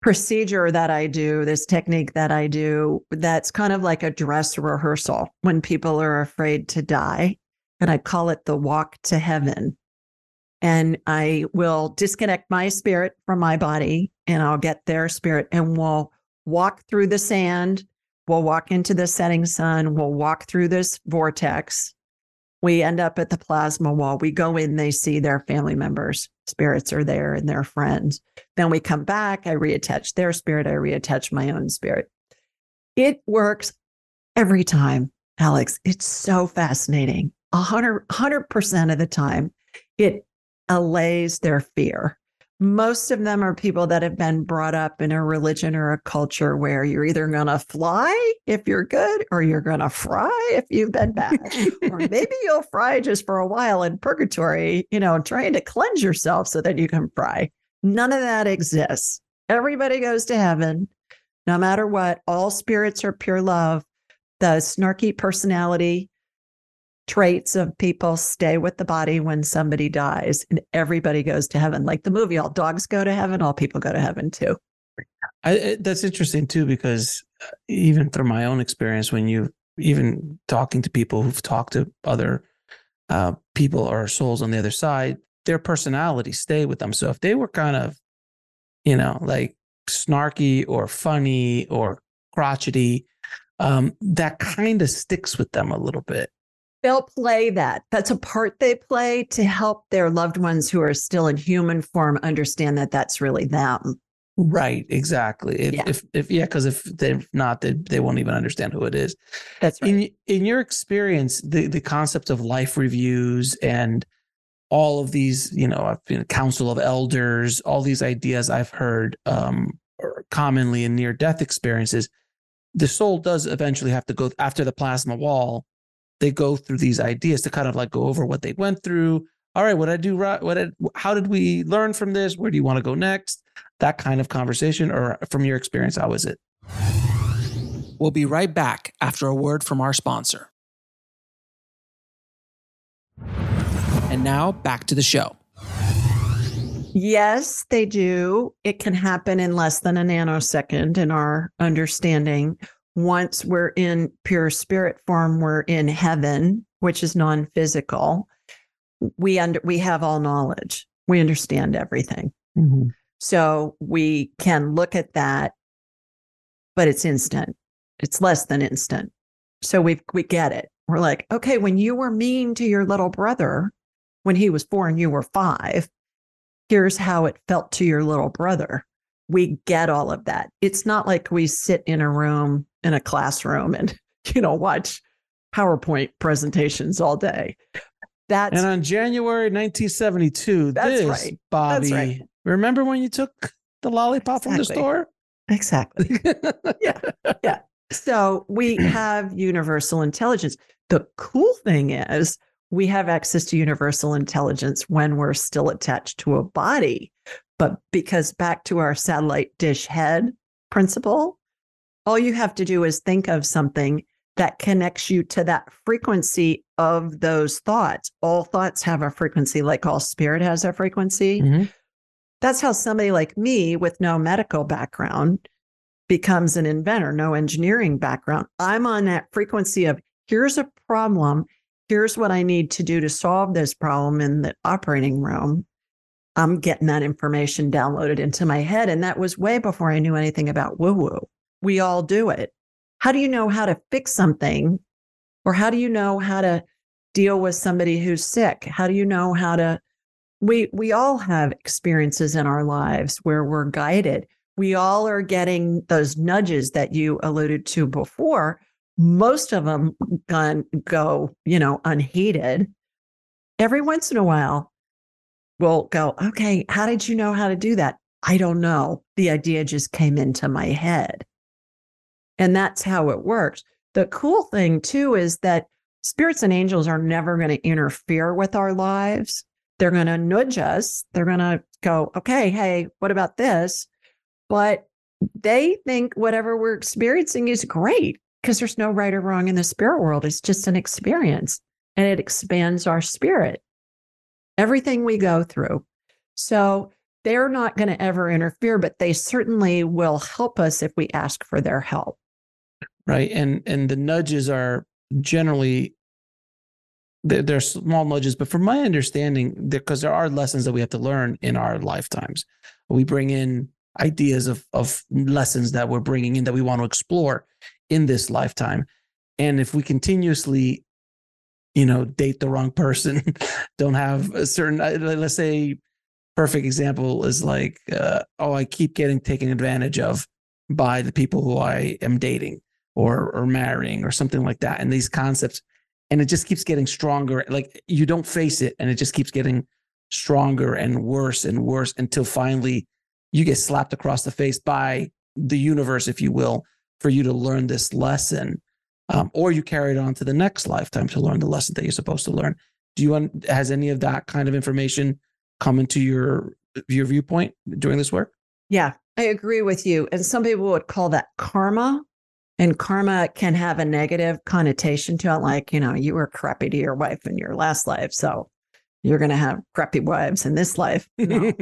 procedure that I do, this technique that I do, that's kind of like a dress rehearsal when people are afraid to die. And I call it the walk to heaven. And I will disconnect my spirit from my body and I'll get their spirit and we'll walk through the sand. We'll walk into the setting sun. We'll walk through this vortex. We end up at the plasma wall. We go in, they see their family members. Spirits are there and their friends. Then we come back. I reattach their spirit. I reattach my own spirit. It works every time, Alex. It's so fascinating. 100% of the time, it allays their fear. Most of them are people that have been brought up in a religion or a culture where you're either going to fly if you're good or you're going to fry if you've been bad. Or maybe you'll fry just for a while in purgatory, you know, trying to cleanse yourself so that you can fry. None of that exists. Everybody goes to heaven, no matter what. All spirits are pure love. The snarky personality traits of people stay with the body when somebody dies, and everybody goes to heaven. Like the movie, all dogs go to heaven, all people go to heaven too. That's interesting too, because even through my own experience, when you even talking to people who've talked to other people or souls on the other side, their personalities stay with them. So if they were kind of, you know, like snarky or funny or crotchety, that kind of sticks with them a little bit. They'll play that. That's a part they play to help their loved ones who are still in human form understand that that's really them. Right. Exactly. Because if they're not, they won't even understand who it is. That's right. In your experience, the concept of life reviews and all of these, you know, I've been council of elders, all these ideas I've heard are commonly in near-death experiences. The soul does eventually have to go after the plasma wall. They go through these ideas to kind of like go over what they went through, all right, what did I do right? How did we learn from this? Where do you want to go next? That kind of conversation, or from your experience, how was it? We'll be right back after a word from our sponsor. And now back to the show. Yes, they do. It can happen in less than a nanosecond in our understanding. Once we're in pure spirit form, we're in heaven, which is non-physical. We have all knowledge. We understand everything. Mm-hmm. So we can look at that, but it's instant. It's less than instant. So we get it. We're like, okay, when you were mean to your little brother, when he was 4 and you were 5, here's how it felt to your little brother. We get all of that. It's not like we sit in a room, in a classroom, and, you know, watch PowerPoint presentations all day. And on January 1972, Bobby, remember when you took the lollipop from the store? Exactly. Yeah. So we have universal intelligence. The cool thing is we have access to universal intelligence when we're still attached to a body. But because back to our satellite dish head principle, all you have to do is think of something that connects you to that frequency of those thoughts. All thoughts have a frequency, like all spirit has a frequency. Mm-hmm. That's how somebody like me with no medical background becomes an inventor, no engineering background. I'm on that frequency of, here's a problem. Here's what I need to do to solve this problem in the operating room. I'm getting that information downloaded into my head. And that was way before I knew anything about woo-woo. We all do it. How do you know how to fix something? Or how do you know how to deal with somebody who's sick? How do you know how to... We all have experiences in our lives where we're guided. We all are getting those nudges that you alluded to before. Most of them go, you know, unheeded. Every once in a while, we'll go, okay, how did you know how to do that? I don't know. The idea just came into my head. And that's how it works. The cool thing, too, is that spirits and angels are never going to interfere with our lives. They're going to nudge us. They're going to go, okay, hey, what about this? But they think whatever we're experiencing is great because there's no right or wrong in the spirit world. It's just an experience, and it expands our spirit. Everything we go through. So they're not going to ever interfere, but they certainly will help us if we ask for their help. Right. And the nudges are generally, they're small nudges, but from my understanding, because there are lessons that we have to learn in our lifetimes. We bring in ideas of lessons that we're bringing in that we want to explore in this lifetime. And if we continuously, you know, date the wrong person, don't have a certain, let's say, perfect example is like, I keep getting taken advantage of by the people who I am dating or marrying or something like that. And these concepts, and it just keeps getting stronger. Like you don't face it, and it just keeps getting stronger and worse until finally you get slapped across the face by the universe, if you will, for you to learn this lesson. Or you carry it on to the next lifetime to learn the lesson that you're supposed to learn. Has any of that kind of information come into your viewpoint during this work? Yeah, I agree with you. And some people would call that karma. And karma can have a negative connotation to it. Like, you know, you were crappy to your wife in your last life, so you're going to have crappy wives in this life. No.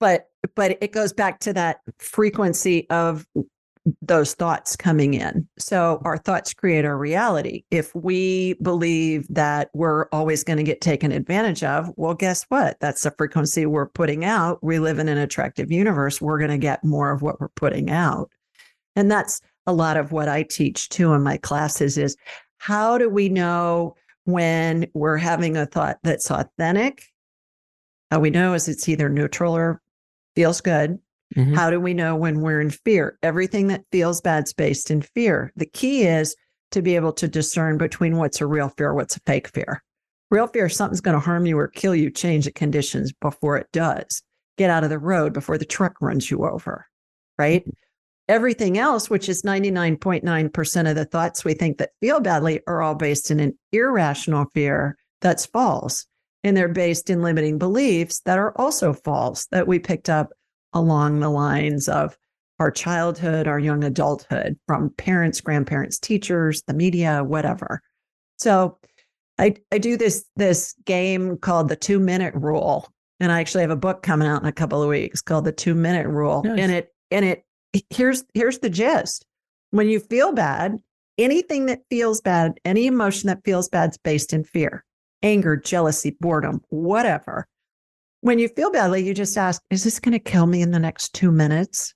But it goes back to that frequency of those thoughts coming in. So our thoughts create our reality. If we believe that we're always going to get taken advantage of, well, guess what? That's the frequency we're putting out. We live in an attractive universe. We're going to get more of what we're putting out. And that's a lot of what I teach too in my classes is how do we know when we're having a thought that's authentic? How we know is it's either neutral or feels good. Mm-hmm. How do we know when we're in fear? Everything that feels bad is based in fear. The key is to be able to discern between what's a real fear, what's a fake fear. Real fear, something's going to harm you or kill you, change the conditions before it does. Get out of the road before the truck runs you over, right? Everything else, which is 99.9% of the thoughts we think that feel badly, are all based in an irrational fear that's false. and they're based in limiting beliefs that are also false, that we picked up along the lines of our childhood, our young adulthood, from parents, grandparents, teachers, the media, whatever. So I do this game called the 2-minute rule. And I actually have a book coming out in a couple of weeks called the 2-minute rule. Nice. And here's the gist. When you feel bad, anything that feels bad, any emotion that feels bad is based in fear, anger, jealousy, boredom, whatever. When you feel badly, you just ask, is this going to kill me in the next 2 minutes?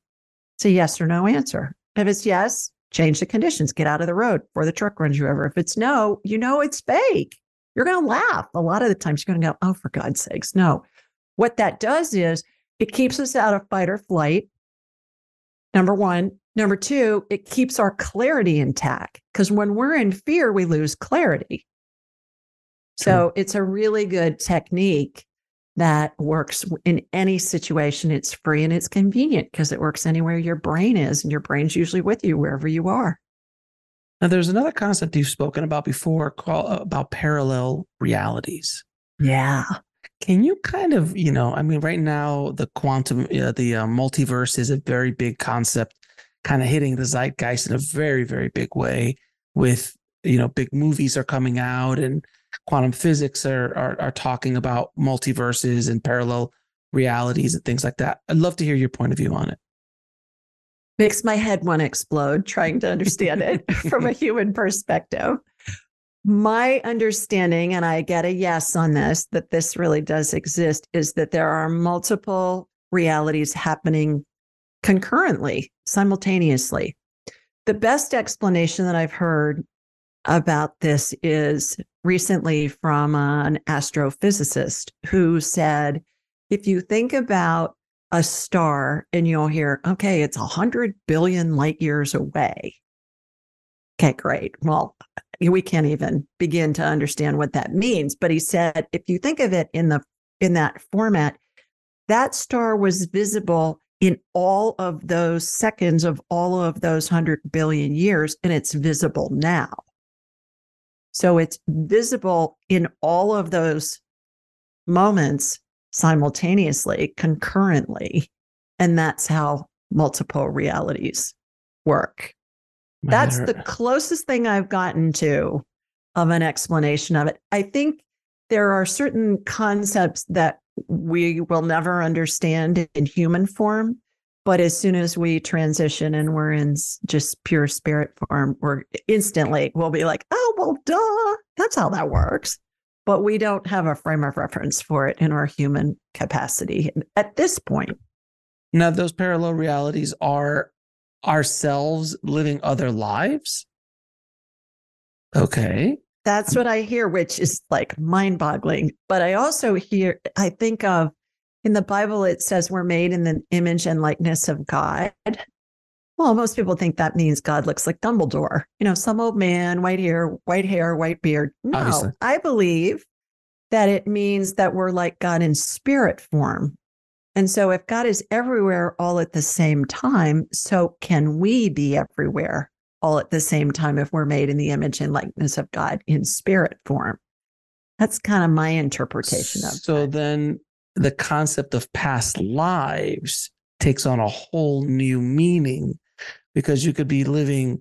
It's a yes or no answer. If it's yes, change the conditions, get out of the road before the truck runs you over. If it's no, you know it's fake. You're going to laugh. A lot of the times you're going to go, oh, for God's sakes, no. What that does is it keeps us out of fight or flight, number one. Number two, it keeps our clarity intact, because when we're in fear, we lose clarity. So it's a really good technique that works in any situation. It's free and it's convenient because it works anywhere your brain is, and your brain's usually with you wherever you are. Now, there's another concept you've spoken about before about parallel realities. Yeah. Can you kind of, right now the quantum, multiverse is a very big concept, kind of hitting the zeitgeist in a very, very big way with, big movies are coming out and quantum physics are talking about multiverses and parallel realities and things like that. I'd love to hear your point of view on it. Makes my head want to explode trying to understand it from a human perspective. My understanding, and I get a yes on this, that this really does exist, is that there are multiple realities happening concurrently, simultaneously. The best explanation that I've heard about this is recently from an astrophysicist who said, if you think about a star and you'll hear, okay, it's 100 billion light years away. Okay, great. Well, we can't even begin to understand what that means. But he said, if you think of it in that format, that star was visible in all of those seconds of all of those 100 billion years, and it's visible now. So it's visible in all of those moments simultaneously, concurrently, and that's how multiple realities work. That's the closest thing I've gotten to of an explanation of it. I think there are certain concepts that we will never understand in human form, but as soon as we transition and we're in just pure spirit form, we'll be like, oh, well, duh, that's how that works. But we don't have a frame of reference for it in our human capacity at this point. Now, those parallel realities are ourselves living other lives? Okay. That's what I hear, which is like mind-boggling. But I also hear, I think of, in the Bible, it says we're made in the image and likeness of God. Well, most people think that means God looks like Dumbledore. Some old man, white hair, white beard. No, obviously. I believe that it means that we're like God in spirit form. And so if God is everywhere all at the same time, so can we be everywhere all at the same time if we're made in the image and likeness of God in spirit form. That's kind of my interpretation of it. So then the concept of past lives takes on a whole new meaning, because you could be living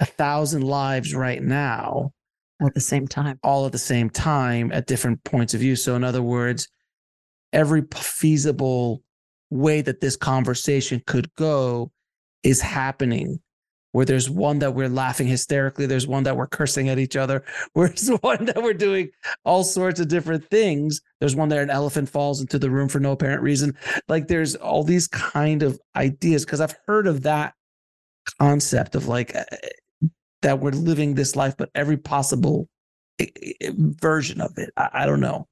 1,000 lives right now. At the same time. All at the same time at different points of view. So in other words, every feasible way that this conversation could go is happening, where there's one that we're laughing hysterically, there's one that we're cursing at each other, there's one that we're doing all sorts of different things. There's one that an elephant falls into the room for no apparent reason. Like, there's all these kind of ideas, because I've heard of that concept of like that we're living this life, but every possible version of it. I don't know.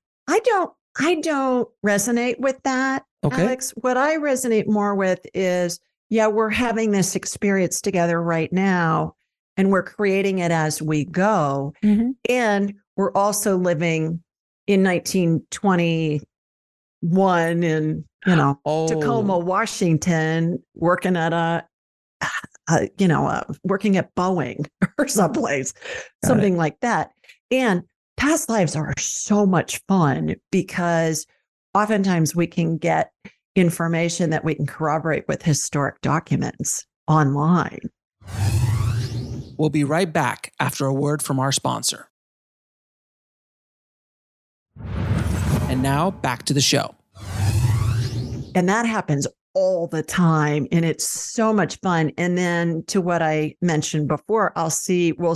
I don't resonate with that, okay, Alex. What I resonate more with is, yeah, we're having this experience together right now, and we're creating it as we go. Mm-hmm. And we're also living in 1921 in, Tacoma, Washington, working at working at Boeing or someplace, something like that. And past lives are so much fun because oftentimes we can get information that we can corroborate with historic documents online. We'll be right back after a word from our sponsor. And now back to the show. And that happens all the time. And it's so much fun. And then to what I mentioned before, we'll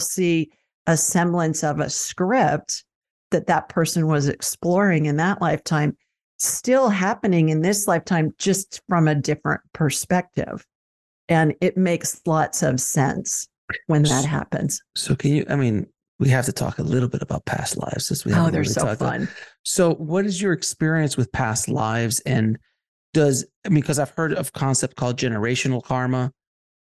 see a semblance of a script that person was exploring in that lifetime, still happening in this lifetime, just from a different perspective. And it makes lots of sense when that happens. So can you, we have to talk a little bit about past lives, since we haven't really talked about. Oh, they're so fun. So what is your experience with past lives? And because I've heard of a concept called generational karma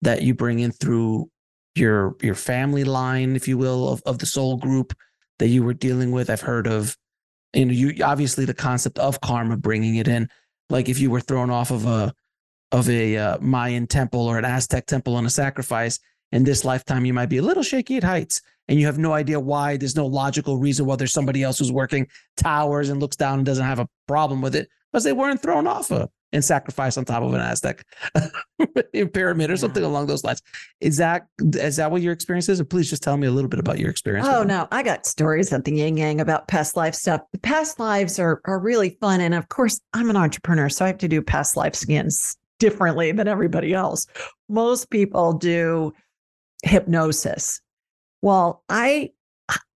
that you bring in through your family line, if you will, of the soul group that you were dealing with. I've heard of, and you obviously the concept of karma, bringing it in, like if you were thrown off of a Mayan temple or an Aztec temple on a sacrifice, in this lifetime you might be a little shaky at heights, and you have no idea why. There's no logical reason why there's somebody else who's working towers and looks down and doesn't have a problem with it, because they weren't thrown off of and sacrificed on top of an Aztec pyramid or something along those lines. Is that what your experience is? And please just tell me a little bit about your experience. Oh, no, I got stories at the yin yang about past life stuff. The past lives are really fun. And of course, I'm an entrepreneur, so I have to do past life scans differently than everybody else. Most people do hypnosis. Well, I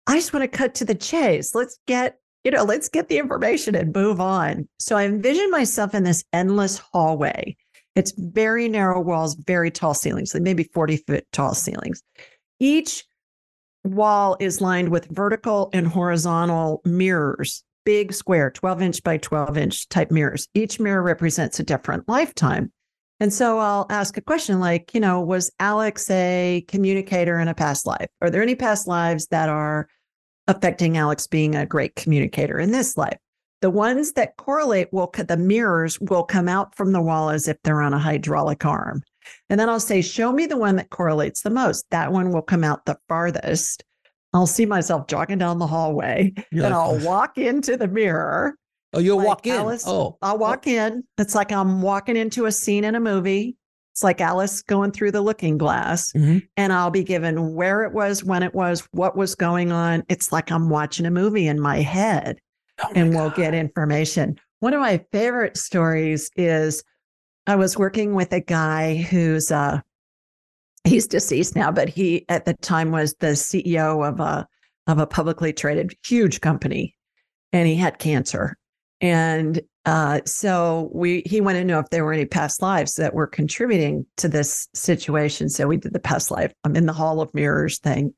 just want to cut to the chase. Let's get the information and move on. So I envision myself in this endless hallway. It's very narrow walls, very tall ceilings, maybe 40-foot tall ceilings. Each wall is lined with vertical and horizontal mirrors, big square, 12-inch by 12-inch type mirrors. Each mirror represents a different lifetime. And so I'll ask a question like, was Alex a communicator in a past life? Are there any past lives that are affecting Alex being a great communicator in this life? The ones that correlate, the mirrors will come out from the wall as if they're on a hydraulic arm. And then I'll say, show me the one that correlates the most. That one will come out the farthest. I'll see myself jogging down the hallway. You're and like, I'll walk into the mirror. Oh, you'll walk in. Alice, oh, I'll walk in. It's like I'm walking into a scene in a movie. It's like Alice going through the looking glass, and I'll be given where it was, when it was, what was going on. It's like I'm watching a movie in my head, we'll get information. One of my favorite stories is I was working with a guy who's he's deceased now, but he at the time was the CEO of a publicly traded huge company, and he had cancer. And so he wanted to know if there were any past lives that were contributing to this situation. So we did the past life, I'm in the Hall of Mirrors thing.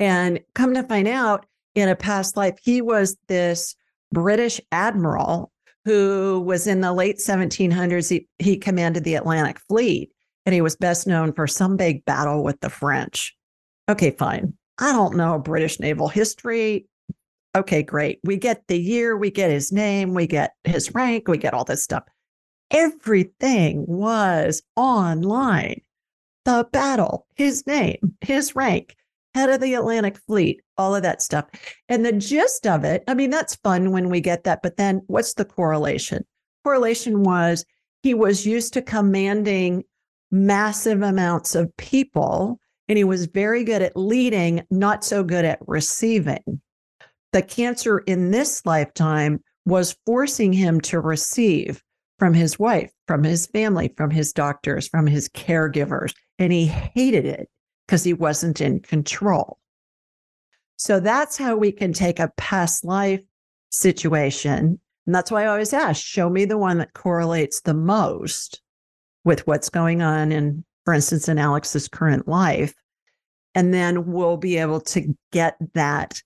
And come to find out, in a past life, he was this British admiral who was in the late 1700s. He commanded the Atlantic Fleet, and he was best known for some big battle with the French. Okay, fine. I don't know British naval history. Okay, great. We get the year, we get his name, we get his rank, we get all this stuff. Everything was online. The battle, his name, his rank, head of the Atlantic Fleet, all of that stuff. And the gist of it, that's fun when we get that, but then what's the correlation? Correlation was he was used to commanding massive amounts of people, and he was very good at leading, not so good at receiving. The cancer in this lifetime was forcing him to receive from his wife, from his family, from his doctors, from his caregivers. And he hated it because he wasn't in control. So that's how we can take a past life situation. And that's why I always ask, show me the one that correlates the most with what's going on in, for instance, in Alex's current life. And then we'll be able to get that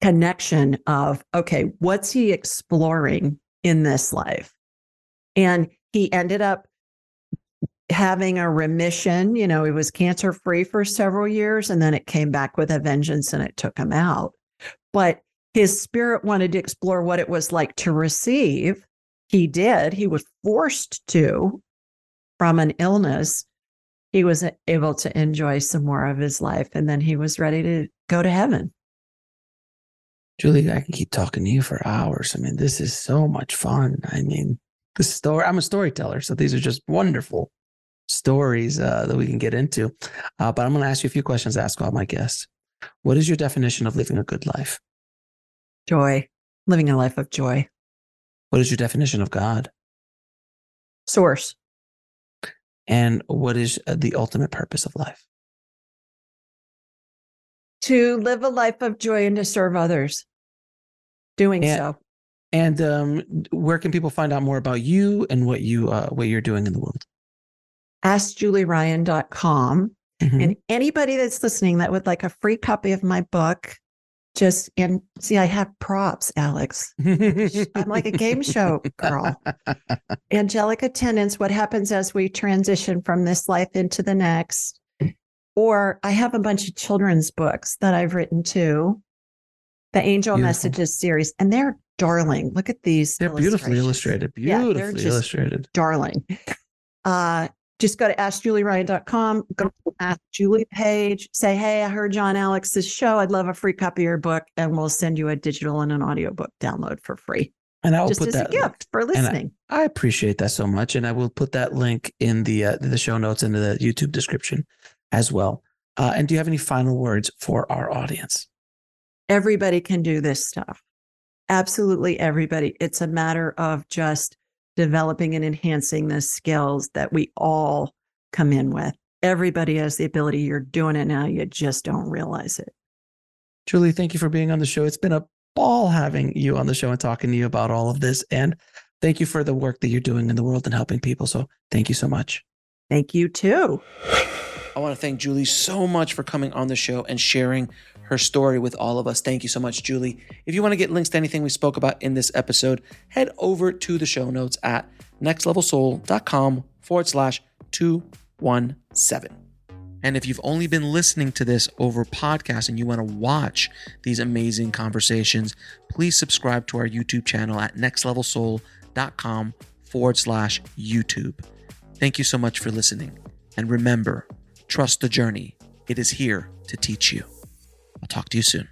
connection of, okay, what's he exploring in this life? And he ended up having a remission. He was cancer free for several years, and then it came back with a vengeance and it took him out. But his spirit wanted to explore what it was like to receive. He did. He was forced to from an illness. He was able to enjoy some more of his life, and then he was ready to go to heaven. Julie, I can keep talking to you for hours. I mean, this is so much fun. I mean, the story, I'm a storyteller, so these are just wonderful stories that we can get into. But I'm going to ask you a few questions to ask all my guests. What is your definition of living a good life? Joy, living a life of joy. What is your definition of God? Source. And what is the ultimate purpose of life? To live a life of joy and to serve others, doing so. And where can people find out more about you and what you're doing in the world? AskJulieRyan.com. Mm-hmm. And anybody that's listening that would like a free copy of my book, I have props, Alex. I'm like a game show girl. Angelic Attendants: What Happens As We Transition From This Life Into The Next. Or I have a bunch of children's books that I've written too. The Angel Beautiful Messages series. And they're darling. Look at these. They're beautifully illustrated. Beautifully illustrated. Darling. Just go to AskJulieRyan.com, go to the Ask Julie page, say, hey, I heard John Alex's show. I'd love a free copy of your book. And we'll send you a digital and an audiobook download for free. And I'll put that as a gift for listening. I appreciate that so much. And I will put that link in the show notes and the YouTube description as well. And do you have any final words for our audience? Everybody can do this stuff. Absolutely everybody. It's a matter of just developing and enhancing the skills that we all come in with. Everybody has the ability. You're doing it now. You just don't realize it. Julie, thank you for being on the show. It's been a ball having you on the show and talking to you about all of this. And thank you for the work that you're doing in the world and helping people. So thank you so much. Thank you too. I want to thank Julie so much for coming on the show and sharing her story with all of us. Thank you so much, Julie. If you want to get links to anything we spoke about in this episode, head over to the show notes at nextlevelsoul.com/217. And if you've only been listening to this over podcast and you want to watch these amazing conversations, please subscribe to our YouTube channel at nextlevelsoul.com/YouTube. Thank you so much for listening. And remember, trust the journey. It is here to teach you. I'll talk to you soon.